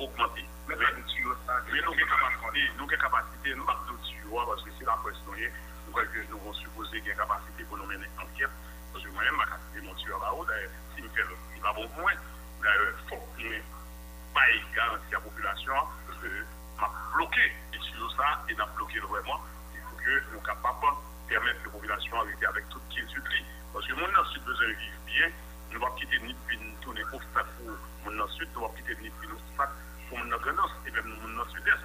augmenté. Mais nous avons une capacité, nous avons des tuyaux, parce que c'est la question, nous avons supposé qu'il y a une capacité pour nous mener en enquête. Parce que moi-même, ma capacité de mon tuyau là-haut, d'ailleurs, si nous faisons le pas bon moins, d'ailleurs, il faut qu'il n'y ait pas de garantie à la population, parce que nous bloqué les tuyaux ça et nous bloqué vraiment. Il faut que nous sommes capables de permettre que la population arrive avec toute quiétude. Parce que mon ensuite besoin de vivre bien, nous ne pouvons pas quitter ni tourner obstacle pour mon ensuite, nous ne pouvons pas quitter ni obstacle pour mon ordonnance et même mon sud-est.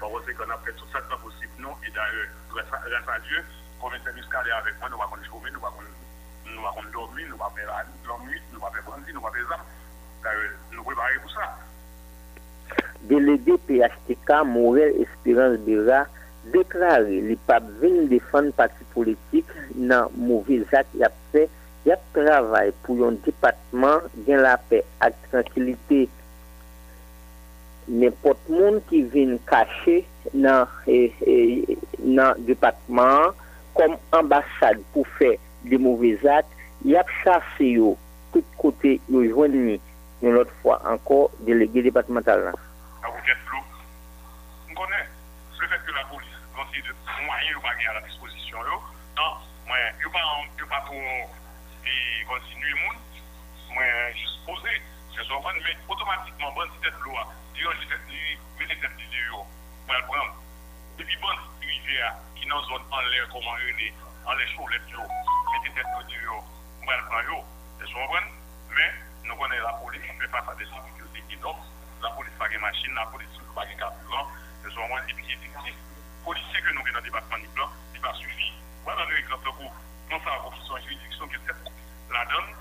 Par conséquent, après tout ça, c'est pas possible, non. Et d'ailleurs, grâce à Dieu, quand on est scalaire avec moi, nous ne pouvons pas nous allons dormir, nous ne pouvons pas faire la nuit, nous ne pouvons pas brandir, nous ne pouvons pas faire ça. D'ailleurs, nous préparons pour ça. Délégué PHTK, Morel Espérance Béra, déclaré les papes viennent défendre le parti politique dans le mauvais acte. Il y a travail pour un département dans la paix et la tranquillité. N'importe qui qui vient cacher dans le département comme ambassade pour faire des mauvais actes, il y a chassé de tous côtés, ils joignent une autre fois encore délégué départemental. Vous connaissez le fait que la police moyen ou à la disposition non moi je pas pour et continuer monde moi juste poser c'est son mais automatiquement bon tête loi dire je vais tête vidéo moi prendre et puis bon rivière qui dans zone en l'air comment une en les chaud les yo mettez tête vidéo moi prendre yo c'est son bon mais nous connaît la police fait face à des difficultés donc la police pas de machine la police pas de carburant c'est son bon et puis effectif policiers que nous avons dans le département du plan, il va suffire. Voilà le exemple pour non ça va sur une juridiction que cette la donne,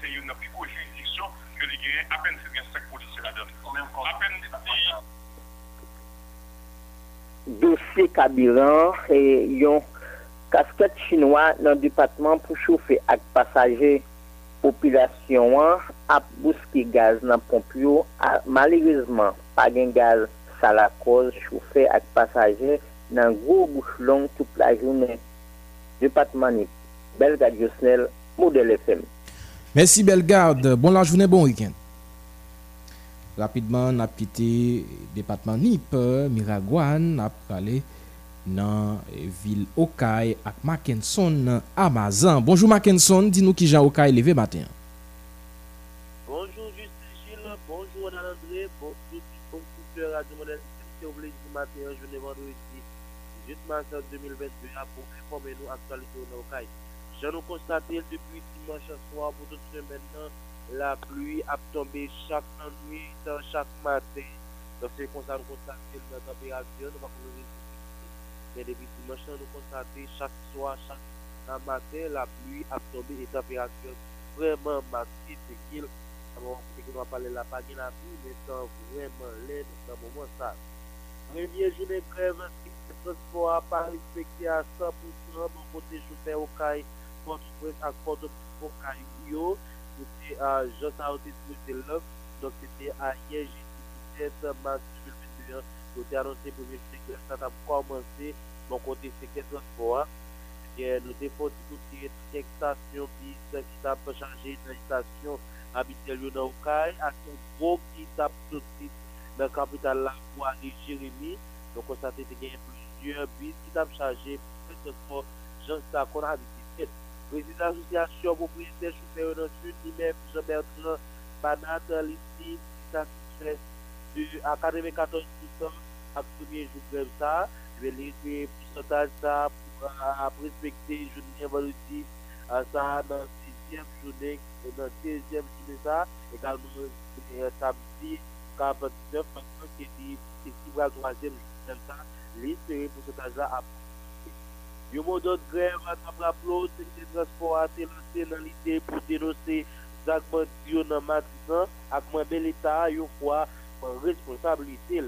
c'est une plus grosse juridiction que les gains, à peine c'est bien 5 policiers la donne. À peine dossier Kabiran et yon casquette chinois dans le département pour chauffer avec passagers population à bousquer gaz dans Pompio malheureusement pas de gaz ça la cause chauffer avec passagers dans gros bouche longue toute la journée. Département Belgarde Yosnel, Modèle FM. Merci Belgarde. Bonne journée, bon week-end. Rapidement, on a quitté département NIP, Miragouane, on a parlé dans ville Okaï avec Mackenson Amazan. Bonjour Mackenson, dis-nous qui Jean Okaï levé matin. Bonjour Justin Gilles, bonjour Ronald André, bonjour tout le monde Radio Modèle FM, matin, jeudi vendredi. 8 mars 2022 pour informer nous actualité au Okaï. Je nous constate depuis dimanche soir pour toute semaine la pluie a tombé chaque nuit, chaque matin. Donc c'est comme ça nous constatons la température, nous va nous mais depuis dimanche nous constatons chaque soir, chaque matin la pluie a tombé et la température vraiment massive c'est qu'il on va parler la pluie mais c'est vraiment laid dans ce moment ça. Première journée grève transport à pas respecté à 100% mon côté chauffeur au CAI, Port-au-Prince à Port-au-Prince c'était Jean-Renald Jetty, donc c'était hier jeudi 17 mars 2021, qui a été annoncé pour le secteur, ça a commencé, donc on était secteur de transport, nous défaut de toute station piste qui t'a changé de station habituelle dans Okaï, à son groupe qui t'a tout de dans la capitale la voie de Jérémy, donc on s'est gagné plusieurs bus qui t'a chargé pour transport, Jean Sacon a visité. Président de l'association propriétaire chauffeur dans le sud, lui-même Jean-Bertrand Banat, l'issue satisfait de 94% à premier jour comme ça, je vais les pourcentages ça pour respecter jeudi vendredi, ça dans la 6e journée, dans la 16e journée ça, également samedi 49, qui est la 3e journée comme ça, l'issue pourcentage là à le mot de grève à l'applaudissement, c'est le transport à lancé dans l'idée pour dénoncer Jacques Bandiou dans Matissan, à demander l'État une fois en responsabilité.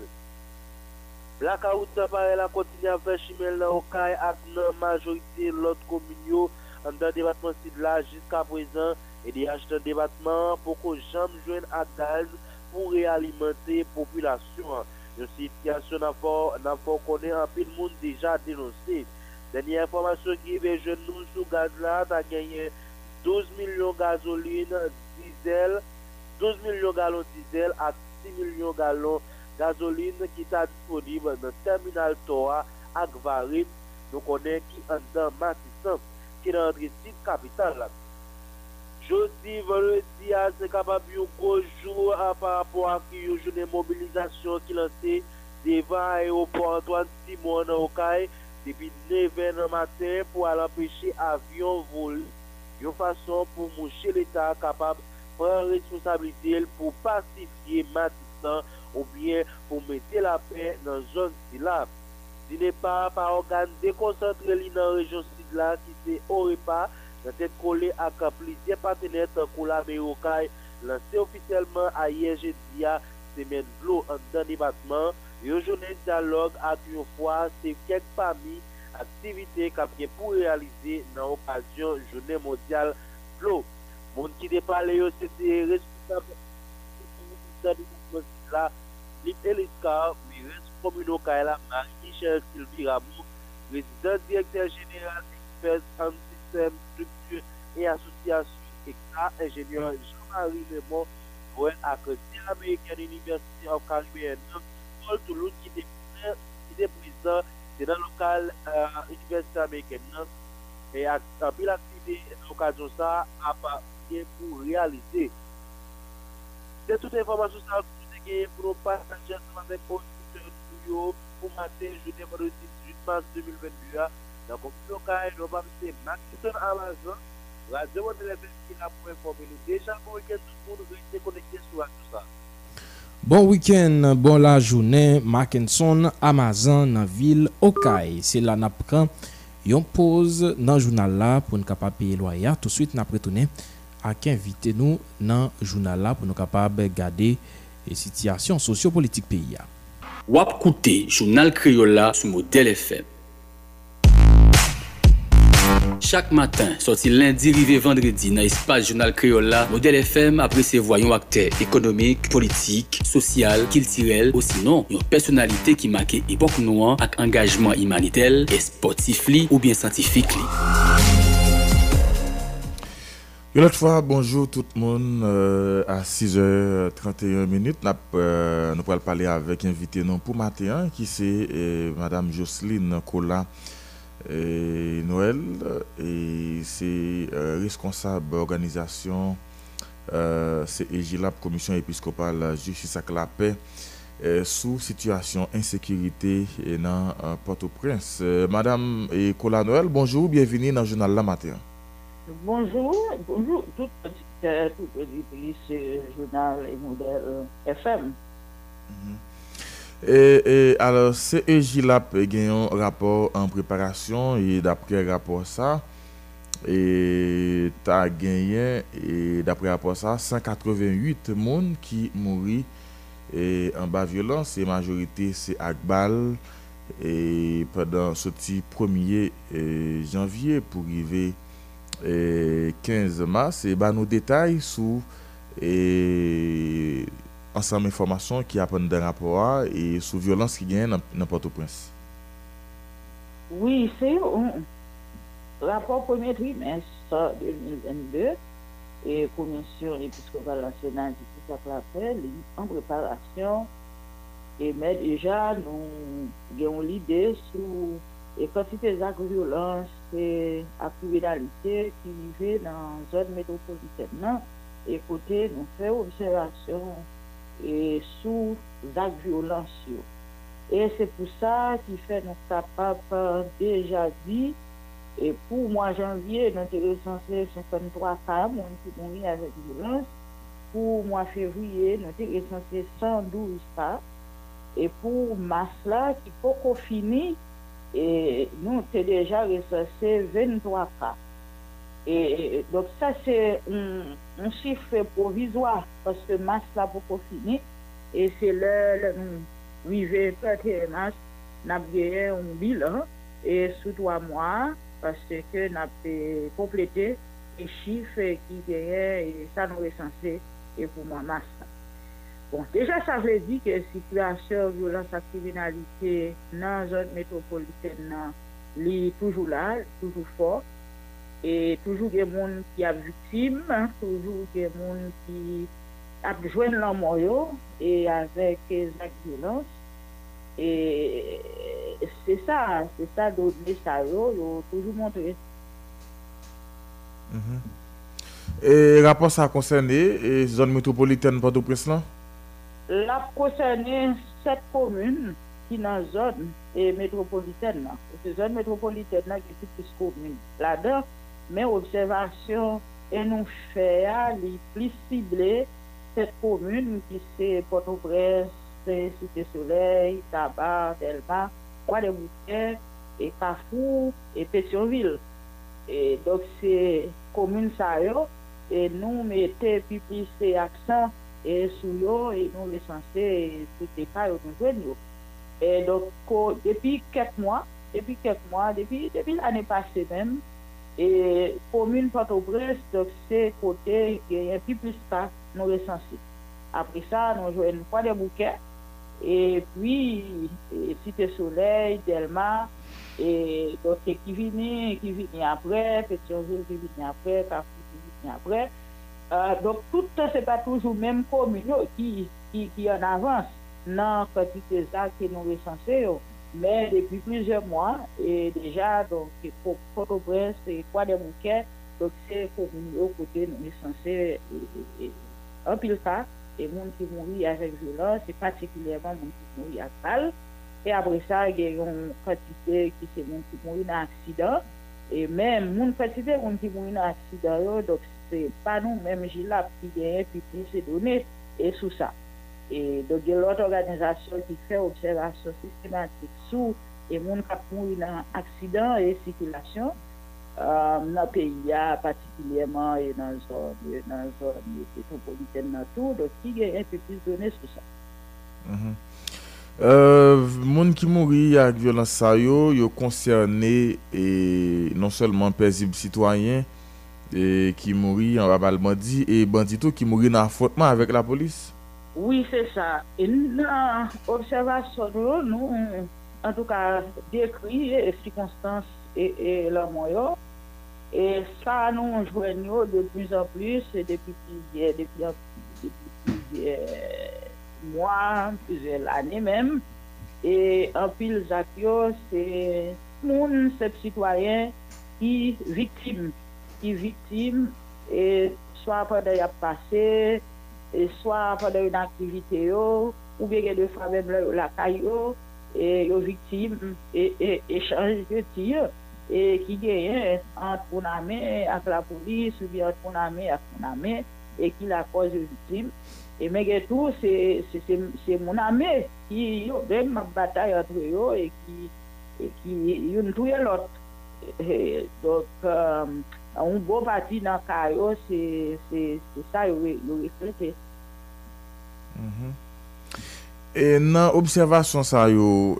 Blackout apparaît la continue à faire chimel dans Okaï et dans la majorité de l'autre commune dans le département Sidla jusqu'à présent et des achats de département pour que jamais joignent à gaz pour réalimenter la population. Une situation n'a pas qu'on ait un peu de monde déjà dénoncé. Dernière information qui est jeune nous sous gaz là, tu as gagné 12 millions de gasoline, diesel, 12 millions de gallons diesel à 6 millions de gallons gasoline qui est disponible dans le terminal Toa à Gvarim. Donc on est qui en dans Matissan, qui est dans le site capital. Jeudi, vendredi, c'est capable de gros jour par rapport à une journée de mobilisation qui est lancée devant l'aéroport Antoine Simon au Okaï. Depuis 9h matin pour empêcher avion voler, une façon pour moucher l'État capable de prendre responsabilité pour pacifier Matissan ou bien pour mettre la paix dans la zone là. Ce n'est pas par organe déconcentré dans la région Sidla qui s'est au repas, dans tête collée à plusieurs partenaires pour la Mérocaille, lancé officiellement à IEGDIA, semaine bleu en dans le département. Une journée de dialogue à une fois, c'est quelques familles, activités qui pour réaliser dans l'occasion de la journée mondiale de l'eau. Les gens qui départent, c'était responsable de la communauté de la l'Éliscar, mais responsable de la Marie-Michel Sylvie Ramou, président directeur général expert en système, structure et association, et ingénieur Jean-Marie Lemont, pour être accrédité à l'Américaine Université of Caribbean. Toulouse qui était présent, c'est dans le local université américaine. Et à pile activité, l'occasion ça a pas bien pour réaliser. C'est toute information ça pour nous partager avec vous pour matin, jeudi, vendredi 18 mars 2022. Dans le local, nous avons Mackenson Amazan, Radio Modèle FM qui a pour informer déjà pour que tout le monde reste connecté sur tout ça. Bon week-end, bon la journée, Mackenson Amazan dans la ville Okaï. C'est là qu'on prend une pause dans le journal là pour nous capables payer loyer. Tout de suite, nous retournons à inviter nous dans le journal là pour nous capables garder les situations sociopolitiques pays. Wap Kouté, journal Criolla sur Modèle FM. Chaque matin, sorti lundi, rivé vendredi, dans l'espace journal Criolla, Modèle FM après ses voyants acteurs économiques, politiques, sociaux, culturels, ou sinon, une personnalité qui marquait époque noire avec engagement humanitaire, et sportif ou bien scientifique. Une autre fois, bonjour tout le monde. À 6h31, nous allons parler avec invité non pour matin, qui c'est Madame Jocelyne Colas Noël, et c'est responsable organisation CEJ la Commission épiscopale Justice et la Paix sous situation insécurité dans Port-au-Prince. Madame Colas Noël, bonjour, bienvenue dans le journal La Matin. Bonjour, bonjour, tout le public journal et Modèle FM. Et alors, CEJ LAP a un rapport en préparation et d'après rapport ça, et t'as gagné et d'après rapport ça, 188 personnes qui mourent en bas violence et majorité c'est à balle et pendant ce 1er janvier pour arriver 15 mars, et bah, nous détaillons sur ensemble d'informations qui apprennent dans le rapport et sur la violence qui gagne dans Port-au-Prince. Oui, c'est un rapport premier trimestre 2022 et Commission épiscopale nationale du Christ Clapel en préparation et mais déjà nous avons l'idée sur les quantités d'actes de violence et la criminalité qui vivent dans la zone métropolitaine. Et côté, nous faisons observation et sous actes de violence. Et c'est pour ça qu'il fait nous capables déjà dit. Et pour mois janvier, nous avons recensé 53 femmes qui ont mis avec violence. Pour mois février, nous avons recensé 112 femmes. Et pour mars là, qui n'est pas fini, et nous avons déjà recensé 23 cas. Et donc ça c'est un chiffre provisoire parce que mars là beaucoup fini et c'est le 31 mars n'a gagné un bilan et sous 3 mois parce que n'a complété les chiffres qui gagnaient et ça nous est censé et pour moi mars. Bon déjà ça veut dire que situation violence à criminalité dans la zone métropolitaine est toujours là, toujours fort. Et toujours des gens qui sont victimes, toujours des gens qui ont joué leur moyen et avec des actes de violence. Et c'est ça, d'autres messages, toujours montré. Et rapport ça a concerné la zone métropolitaine Port-au-Prince? Ça a concerné 7 communes qui sont dans la zone métropolitaine. C'est la zone métropolitaine qui est plus commune. Là-dedans, mais l'observation et nous faisons les plus ciblées cette commune qui c'est Port-au-Prince, Cité Soleil, Tabac, Delma, Croix-des-Bouquets, et Carrefour et Pétionville. Et donc c'est commune ça et nous mettons plus accent et sous l'eau et nous recensons tous les cas où nous jouons. Et donc depuis l'année passée même. Et commune Port-au-Prince, donc c'est côté qui est un peu plus tard, nous recensé. Après ça, nous jouons une fois des bouquets. Et puis, Cité Soleil, Delma, et donc qui vient après, Pétionville qui vient après, Carrefour qui vient après. Donc, tout ce n'est pas toujours même commune qui en avance dans la quantité d'actes que nous recensons. Mais depuis plusieurs mois, et déjà, donc, pour Port-au-Prince, c'est Croix-des-Bouquets, donc, c'est pour nous, au côté, nous sommes censés, en pile cas, les gens qui mourent avec violence, et particulièrement les gens qui mourent avec balle. Et après ça, il y a une quantité qui c'est les gens qui mourent dans l'accident. Et même, une quantité de gens qui mourent dans l'accident, donc, c'est pas nous, même Gilab, qui gagnent, puis ces données, et sous ça. Et donc, il y a l'autre organisation qui fait observation systématique sur les gens qui ont eu un accident et circulation dans le pays, particulièrement et dans la zone métropolitaine nature. Donc, il y a un peu plus de données sur ça. Les gens qui mourent avec violence, ils concernés non seulement paisibles citoyens qui mourent en rabalement dit et bandits qui mourent en affrontement avec la police. Oui, c'est ça. Et dans l'observation, nous, en tout cas, décrit les circonstances et leurs moyens. Et ça, nous joignons de plus en plus, et depuis plusieurs mois, plusieurs années même. Et en pile, c'est nous, ces citoyens qui victimes, et soit pendant y a passé, et soit pendant une activité ou bien de femmes la caillou et aux victimes et échange de tirs et qui gagnent entre mon ami avec la police ou bien entre mon ami avec mon ami et qui la cause de victime et malgré tout c'est mon ami qui mène ma bataille entre eux et qui une tue l'autre donc un beau parti dans le caillou, c'est ça, il reflète. Et dans l'observation,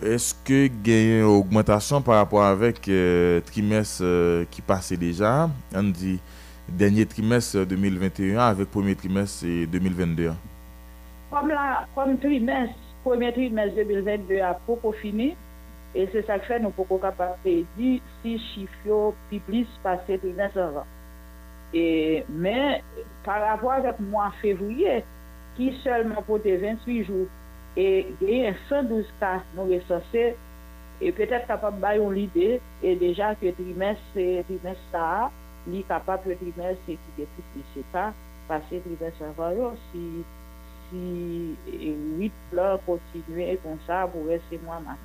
est-ce que il y a une augmentation par rapport avec le trimestre qui passait déjà? On dit dernier trimestre 2021 avec premier trimestre 2022. Premier trimestre 2022 a beaucoup fini. Et c'est ça que fait nous pouvons capable de dire si chiffres publics passé trimestre avant. Et mais par rapport avec le mois de février, qui seulement pour 28 jours, et il y a 112 cas non recensés, et peut-être capable de bailler l'idée, et déjà que trimestre ça, ni capable de trimestre qui est plus de cas, passer trimestre avant, si 8 plans continuent comme ça, pour rester moins mars.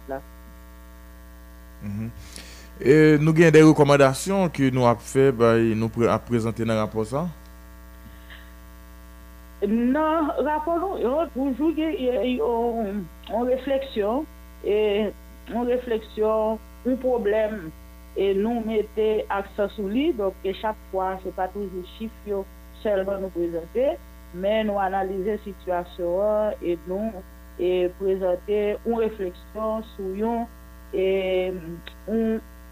Et nous avons des recommandations que nous avons fait, nous avons présenté dans le rapport ça. Non, rapport, toujours on réflexion et on réflexion un problème et nous mettons accent sur lui. Donc chaque fois c'est pas toujours chiffre seulement nous présenter, mais nous analyser situation et nous présenter une réflexion sur un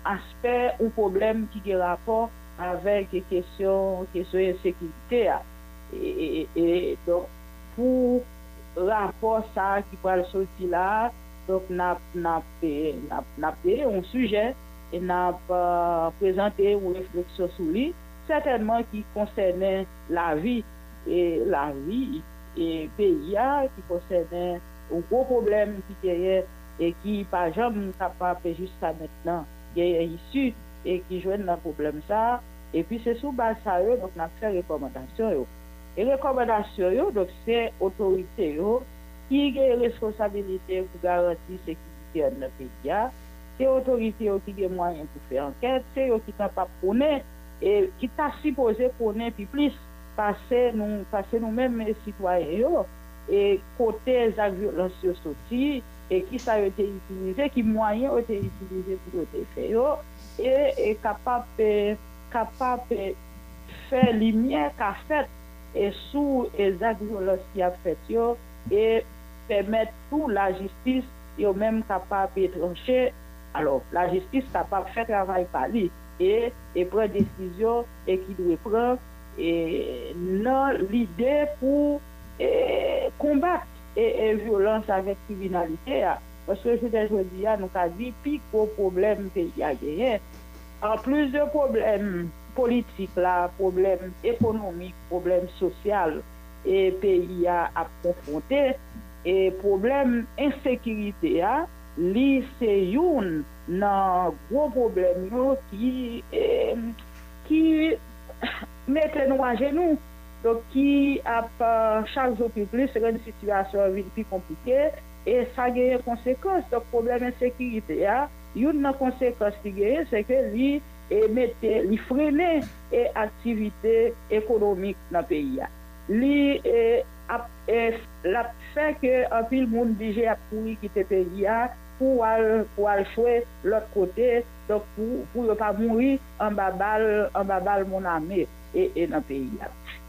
aspect ou problème qui est rapport avec les questions de sécurité. Et donc, pour rapport ça qui parle sortir là, donc n'a payé un sujet et n'a pas présenté une réflexion sur lui, certainement qui concernait la vie et pays qui concernait un gros problème qui est et qui par exemple capable jusqu'à maintenant est issu et qui joue dans le problème ça, et puis c'est sous base ça donc on a fait recommandation. Et recommandation donc c'est autorité qui a responsabilité pour garantir sécurité dans le pays, c'est autorité qui a moyen pour faire enquête, c'est eux qui capable connaître et qui t'a supposé connaître puis plus passer nous mêmes citoyens et côté des violences sorties et qui ça a été utilisé, qui moyen a été utilisé pour le faire et est capable de faire lumière qu'a fait et sous les violences qui a fait et permettre tout la justice et même capable de trancher. Alors la justice capable de faire travail par lui et prendre décision et qui doit prendre et non l'idée pour combattre et violence avec criminalité. Parce que je dis, nous avons dit, plus gros problème pays a gagné. En plus de problèmes politiques, problèmes économiques, problèmes sociaux, et pays a confronté, et problèmes insécurité, c'est un gros problème qui met nous à genoux. Donc, qui a charge au public, c'est une situation plus compliquée et ça a des conséquences. Donc, problème de sécurité, une conséquence qui est, c'est que lui freiner les activités économiques dans le pays. Lui a fait qu'un pile monde déjà a pourri quitter le pays pour aller jouer l'autre côté, donc pour ne pas mourir en bas mon ami et dans le pays.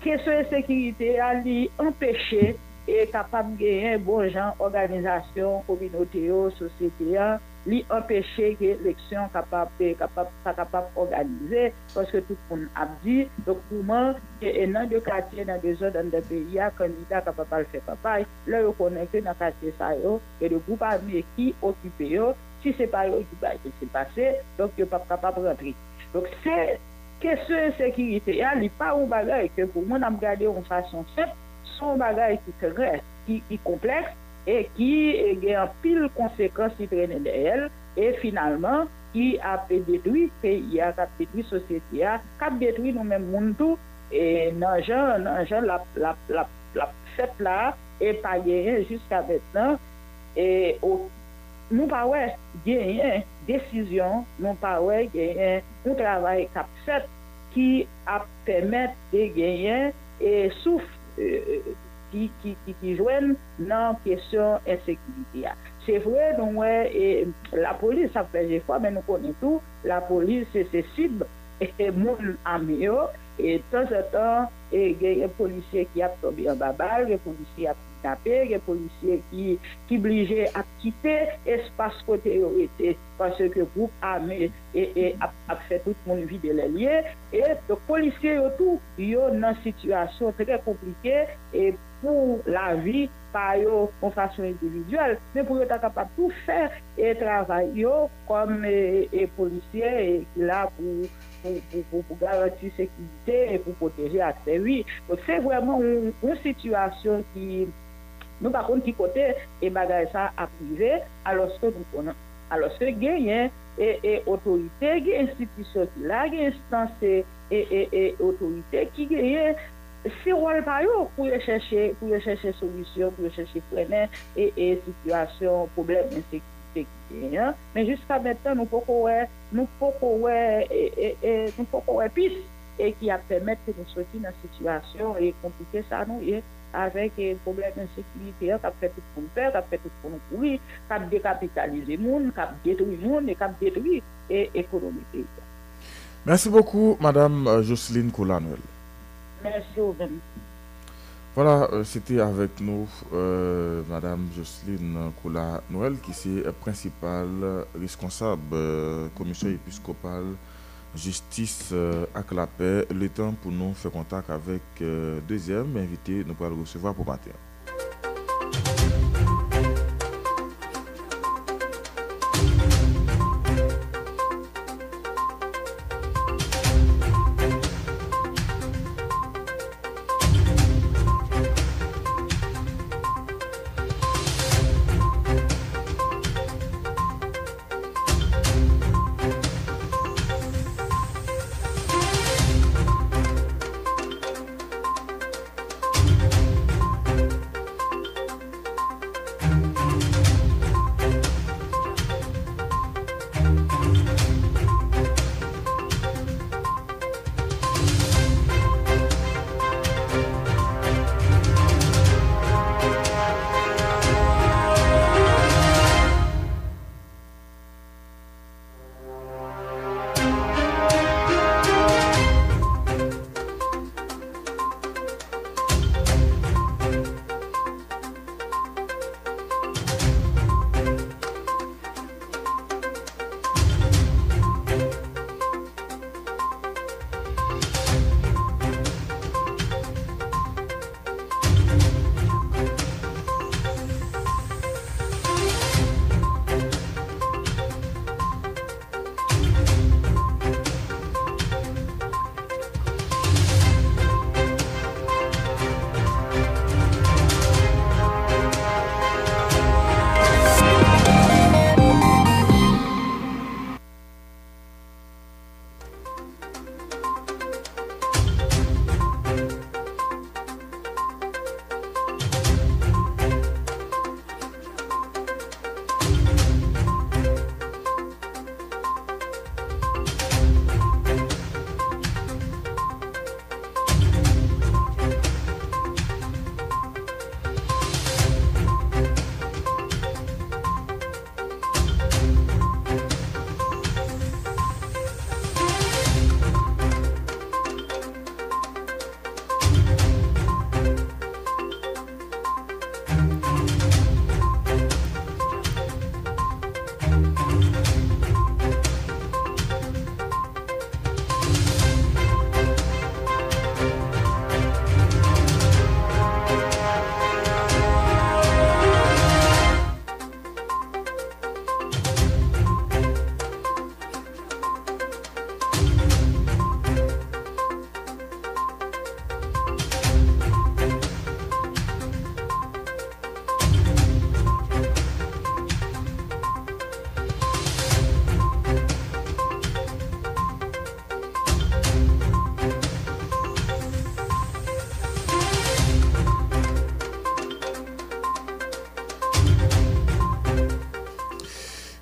Question de sécurité a empêché et capable de gagner bon gens, organisation, communauté, société, lui empêcher que l'élection capable d'organiser parce que tout le monde a dit, donc comment dans deux quartiers, dans deux zones, dans deux pays, un candidat capable de faire campagne, là on connaît que dans le quartier ça, et le groupe armé qui occupé, si ce n'est pas eux qui s'est passé, donc ils ne sont pas capables de rentrer. Donc c'est question de sécurité, il n'y a pas un bagage que pour moi, on regarde en façon simple, son bagage qui est complexe et qui a pile conséquence qui traîne derrière et finalement, qui a détruit le pays, qui a détruit la société, qui a détruit nous-mêmes monde tout et nos gens la fête là et pas gagné jusqu'à maintenant et nous pas ouais gagner décision, nous pas ouais gagner un travail cap fait qui a permettre de gagner et souffle qui joignent dans question insécurité. C'est vrai donc ouais et la police ça fait des fois mais nous connaissons tout, la police c'est cible et mon ami et de temps en temps et les policiers qui a tombé en bas, les policiers handicapés, les policiers qui obligés à quitter l'espace côté parce que le groupe armé a fait tout le monde vider les liens. Et les policiers, tout, ils sont dans une situation très compliquée et pour la vie, pas en façon individuelle, mais pour être capable de tout faire et travailler comme policiers qui là pour garantir la sécurité et pour protéger l'accès. Oui, donc c'est vraiment une situation qui, nous par contre, qui côté et bagaille ça à privé, alors que nous connaissons. Alors que gagne et autorité, gagne institution qui là, gagne instance et autorité qui gagne. Si on le parle pour chercher solution, pour chercher freiner et situation, problème d'insécurité qui est. Mais jusqu'à maintenant, nous pouvons piste et qui a permis de nous sortir dans la situation et compliquer ça nous avec un problème d'insécurité qui a fait tout pour nous faire, qui a fait tout pour nous courir, qui a décapitalisé les gens, qui a détruit les gens et qui a détruit l'économie. Merci beaucoup, Madame Jocelyne Colas Noël. Voilà, c'était avec nous Madame Jocelyne Colas Noël, qui est principale responsable commission épiscopale justice à la paix. Le temps pour nous faire contact avec deuxième invité, nous allons le recevoir pour matin.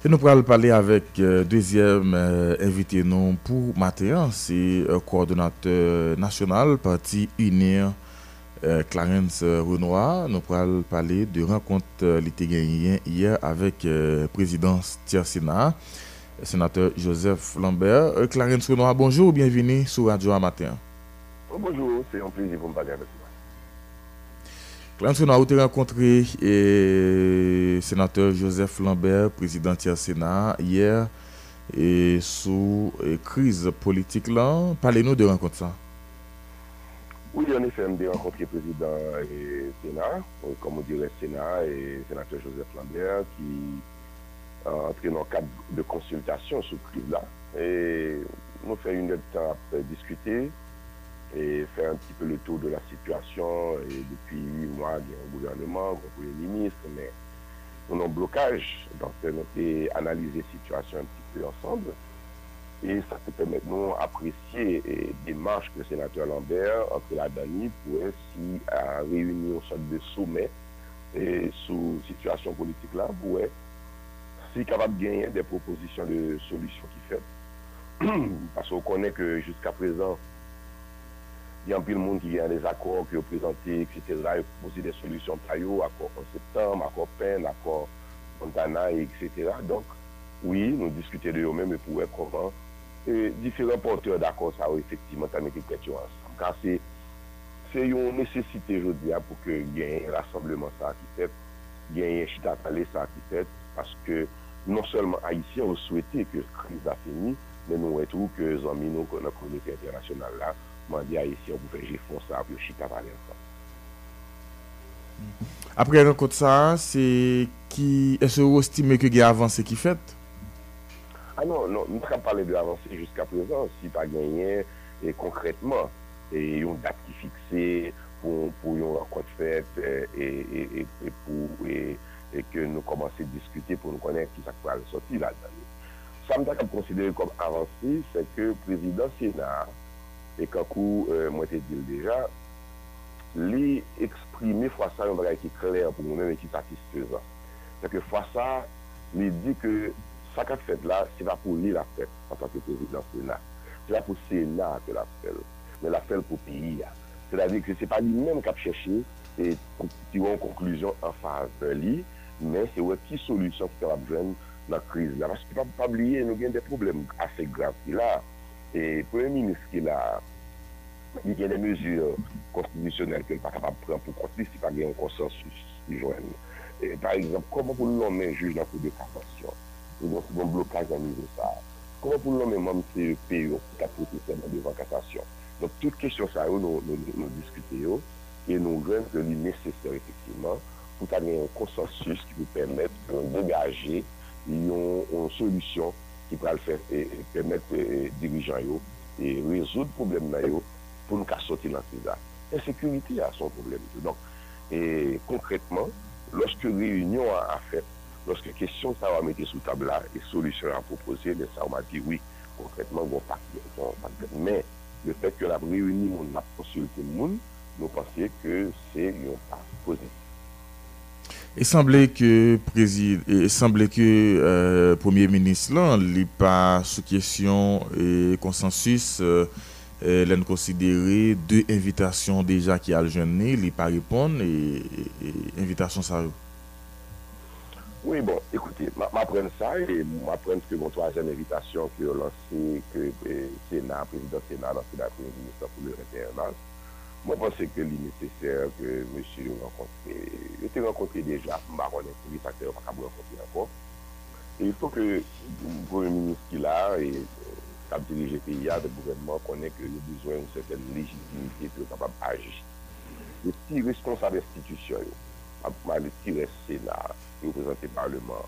Nous allons parler avec deuxième invité non pour matin, c'est coordonnateur national parti Unir Clarens Renois. Nous allons parler de rencontre l'été gagné hier avec présidence tiers Sénat, sénateur Joseph Lambert. Clarens Renois, bonjour, bienvenue sur Radio à matin. Bonjour, c'est un plaisir de vous parler avec vous. Clarens Renois a rencontré le sénateur Joseph Lambert, président du Sénat, hier, et sous crise politique. Parlez-nous de rencontre ça. Oui, en effet, je me rencontre le président et Sénat, comme on dirait Sénat, et le sénateur Joseph Lambert, qui est entré dans le cadre de consultation sur crise-là. Et nous faisons une étape discuter et faire un petit peu le tour de la situation. Et depuis 8 mois, il y a un gouvernement, un premier ministre, mais on a un blocage. Donc, on a analysé la situation un petit peu ensemble. Et ça peut permettre de nous apprécier les démarches que le sénateur Lambert entre la Dani pourrait si à réunir une sorte de sommet et sous situation politique là pourrait si capable de gagner des propositions de solutions qui fait parce qu'on connaît que jusqu'à présent il y a un peu de monde qui a des accords qui ont présenté etc. Ils proposent des solutions taillot accord en septembre accord peine accord Montana etc. Donc oui, nous discutons de eux-mêmes et pour comment différents porteurs d'accord, ça a effectivement été mis ensemble. C'est une nécessité aujourd'hui pour qu'il y ait un rassemblement ça qui fait, il y ait un chita ça qui fait, parce que non seulement Haïtiens ont souhaité que la crise a fini, mais nous retrouvons que les amis, nous, dans la communauté internationale, là, m'ont dit Haïtiens, vous faites ça, le chita parler ensemble. Après un compte ça, c'est qui est-ce que vous estimez qu'il y a avancé qui fait? Ah non, non, nous avons parlé de l'avancée jusqu'à présent, si pas gagné et concrètement, et une date qui est fixée pour une rencontre faite et que nous commençons à discuter pour nous connaître qui ça va sortir là-dedans. Ça me t'a considéré comme avancée, c'est que le président Sénat, et quand moi je te dis déjà, lui exprimer fois ça, un bagage qui est clair pour nous-mêmes et qui est satisfaisant. C'est que fois ça, lui dit que ça qu'a fait là, c'est pas pour lui la fête en tant que président Sénat. C'est pas pour le Sénat que la fait, mais la fait pour le pays. C'est-à-dire que ce n'est pas lui-même qui a cherché et tirer une conclusion en faveur de lui, mais c'est une petite solution qui va besoin dans la crise là. Parce qu'il ne faut pas oublier, nous avons des problèmes assez graves qu'il a. Et le Premier ministre qu'il a, il y a des mesures constitutionnelles qu'il n'est pas capable de prendre pour continuer s'il n'y a pas de consensus. Et par exemple, comment vous nommez un juge dans la Cour de cassation? Donc, bon blocage dans le niveau ça. Comment pour nommer même CEP pour protéger devant cassation? Donc, toutes questions ça, nous discutons et nous voyons que c'est nécessaire effectivement pour avoir un consensus qui vous permette de dégager une solution qui va permettre aux dirigeants de résoudre le problème pour nous sortir de la crise. L'insécurité a son problème. Donc, et concrètement, lorsque réunion a fait, lorsque la question ça va mettre sous table là et solution à proposer, mais ça on m'a dit oui, concrètement, on va pas. Mais le fait que la réunion, on a consulté le monde, nous pensions que c'est une part positive. Il semblait que le Premier ministre là, n'est pas sous question et consensus, il a considéré 2 invitations déjà qui a le jeûné, il n'est pas répondre et invitation ça. Oui, bon, écoutez, m'apprendre ça et m'apprendre que mon 3e invitation que j'ai lancée, que le Sénat, président Sénat a lancé la Premier ministre pour le 21 mars, moi, je pense que il est nécessaire que monsieur rencontre. Je t'ai rencontré déjà, Maron et Fritz, acteur, pas capable de rencontrer encore. Et il faut que le Premier ministre qui l'a et qui a dirigé le pays, le gouvernement, connaît qu'il y a besoin d'une certaine légitimité pour être capable d'agir. Les petits responsables institutionnels, le petit Sénat, représenté par le Parlement,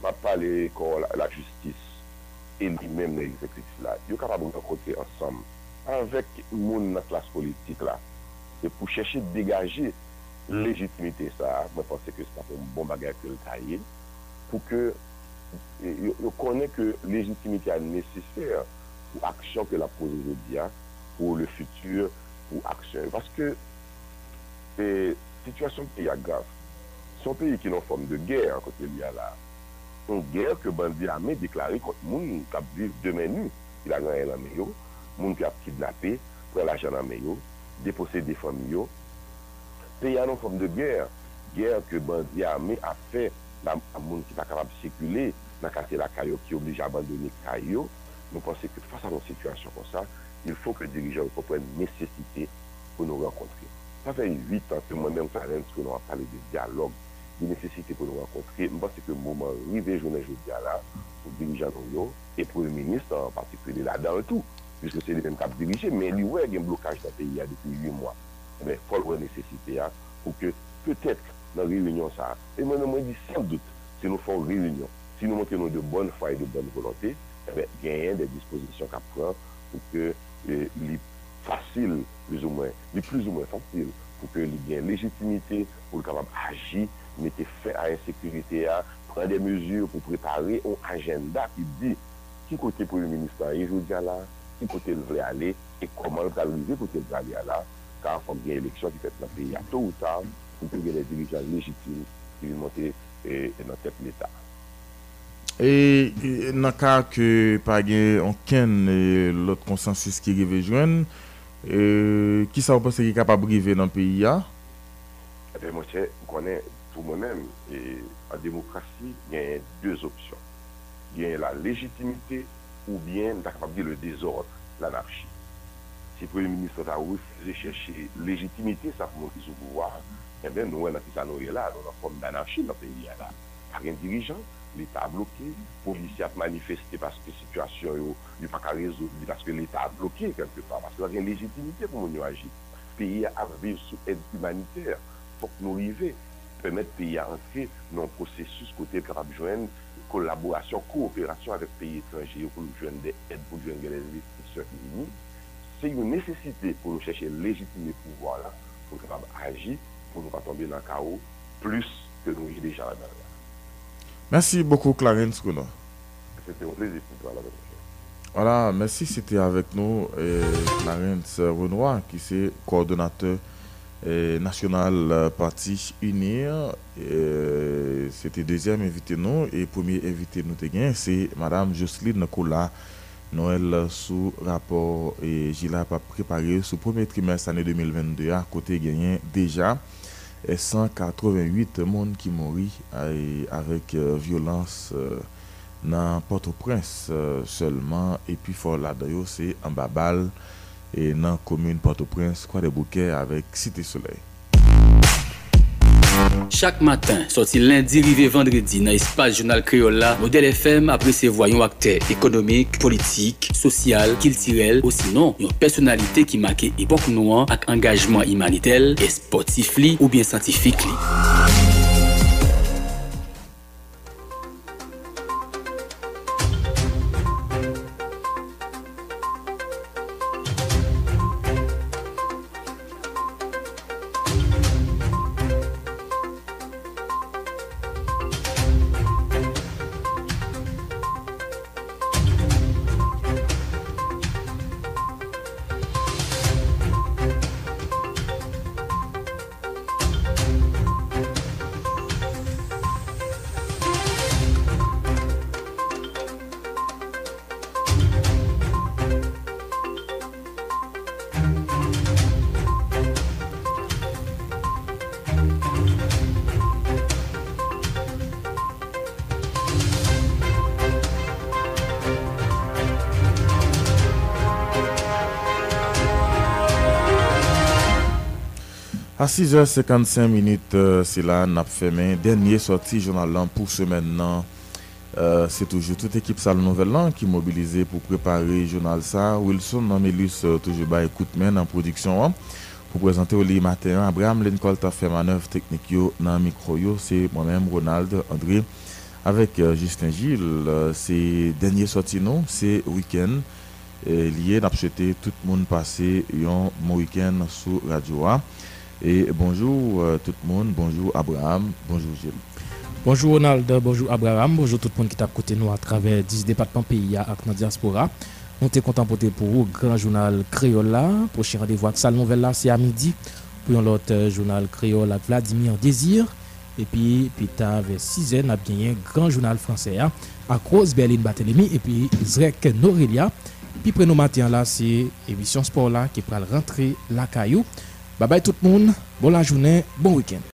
m'a parlé de la justice et lui-même l'exécutif là. Il est capable de rencontrer ensemble avec la classe politique là. Et pour chercher de dégager légitimité ça, je pense que c'est un bon bagage que le taille pour que je connais que légitimité est nécessaire pour l'action que la pose aujourd'hui, pour le futur, pour l'action. Parce que situation qui est grave. Son pays qui est en forme de guerre contre lui là. Une guerre que bandit armé déclaré contre moun qui vivent demain nuit. Il a gagné la meilleure, moun qui a kidnappé, prend l'argent la meilleure, déposé des familles. Pays en forme de guerre, guerre que bandit armé a fait la moun qui n'est pas capable de circuler, dans le quartier de la Caillou qui oblige à abandonner Caillou. Nous pensons que face à une situation comme ça, il faut que les dirigeants comprennent la nécessité pour nous rencontrer. Ça fait 8 ans que moi-même, Clarence, que l'on a parlé de dialogue, de nécessité pour nous rencontrer. Je pense que le moment arrivé, journée là, pour dirigeants et pour le ministre en particulier là-dedans et tout, puisque c'est les mêmes qui dirigé, mais lui, ouais, il y a un blocage dans le pays depuis 8 mois. Mais il faut avoir nécessité hein, pour que peut-être dans la réunion, ça. Et moi, je dis sans doute, si nous faisons une réunion, si nous montrons de bonnes foi et de bonne volonté, il y a des dispositions qu'à prendre pour que les facile, plus ou moins, les plus ou moins facile, pour que les gains légitimité, pour capable agir, mettre fin à l'insécurité, prendre des mesures pour préparer un agenda qui dit qui côté pour le ministère aujourd'hui là, qui côté il veut aller et comment le réaliser côté il veut aller là, car il faut bien élection qui fait dans le pays à tôt ou tard pour que les dirigeants légitimes qui vont monter dans tête l'État. Et dans le cas que par aucun l'autre consensus qui est rejoint, qui ça vous pensez qui est capable de briver dans le pays? Eh bien, moi, je connais pour moi-même, en démocratie, il y a deux options. Il y a la légitimité ou bien le désordre, l'anarchie. Si le Premier ministre a refusé de chercher légitimité, ça peut monter sous pouvoir. Eh bien, nous, on a fait ça, nous, là, dans la forme d'anarchie dans le pays. Par un dirigeant, l'État a bloqué, les policiers ont manifesté parce que la situation n'est pas résolue, parce que l'État a bloqué quelque part, parce qu'il y a une légitimité pour nous agir. Le pays a vécu sous aide humanitaire, il faut que nous arrivions, permettre le pays à entrer dans un processus côté capable de joindre collaboration, coopération avec les pays étrangers pour joindre des aides, pour joindre des investisseurs unis. C'est une nécessité pour nous chercher légitimer le pouvoir là, pour nous capable agir, pour ne pas tomber dans le chaos, plus que nous y déjà là-dedans. Merci beaucoup, Clarence Renois. C'était un plaisir pour toi. Voilà, merci. C'était avec nous Clarence Renois, qui est coordonnateur national Parti Unir. C'était deuxième invité nous et premier invité nous c'est Madame Jocelyne Colas Noël sous rapport et Gila pas préparé sous premier trimestre année 2022 à côté gagné déjà. 188 monde qui mourit avec violence dans Port-au-Prince seulement et puis fort là d'ailleurs c'est en Babal et dans commune Port-au-Prince Croix-des-Bouquets avec Cité Soleil. Chaque matin, sorti lundi, rivé vendredi, dans l'espace journal Criolla, Modèle FM après ses voyants acteurs économiques, politiques, sociaux, culturels, ou sinon, une personnalité qui marquait époque noire avec engagement humanitaire, et sportif ou bien scientifique. À 6h55, c'est là, nous avons fermé. Dernier sortie journal pour ce maintenant. C'est toujours toute équipe Salle Nouvelle qui est mobilisée pour préparer journal ça. Wilson Melus, toujours bas écoute en production. Pour présenter au lit matin, Abraham Lincoln a fait manœuvre technique dans le micro. C'est moi-même, Ronald André, avec Justin Gilles. C'est dernier sortie, non, c'est week-end. Lié, nous avons souhaité tout le monde passer un bon week-end sur Radio A. Et bonjour tout le monde, bonjour Abraham, bonjour Gilles. Bonjour Ronald, bonjour Abraham, bonjour tout le monde qui t'a côté nous à travers 10 départements pays à la diaspora. On est content pour le grand journal Créole. Prochain rendez-vous avec Salle Nouvelle, c'est à midi. Puis on l'autre journal Créole avec Vladimir Désir. Et puis t'as vers 6h, on a gagné grand journal français à Cross Berlin Barthélemy et puis Zrek Norelia. Puis après nos matins là, c'est émission sport là qui va rentrer la caillou. Bye bye tout le monde, bonne journée, bon week-end.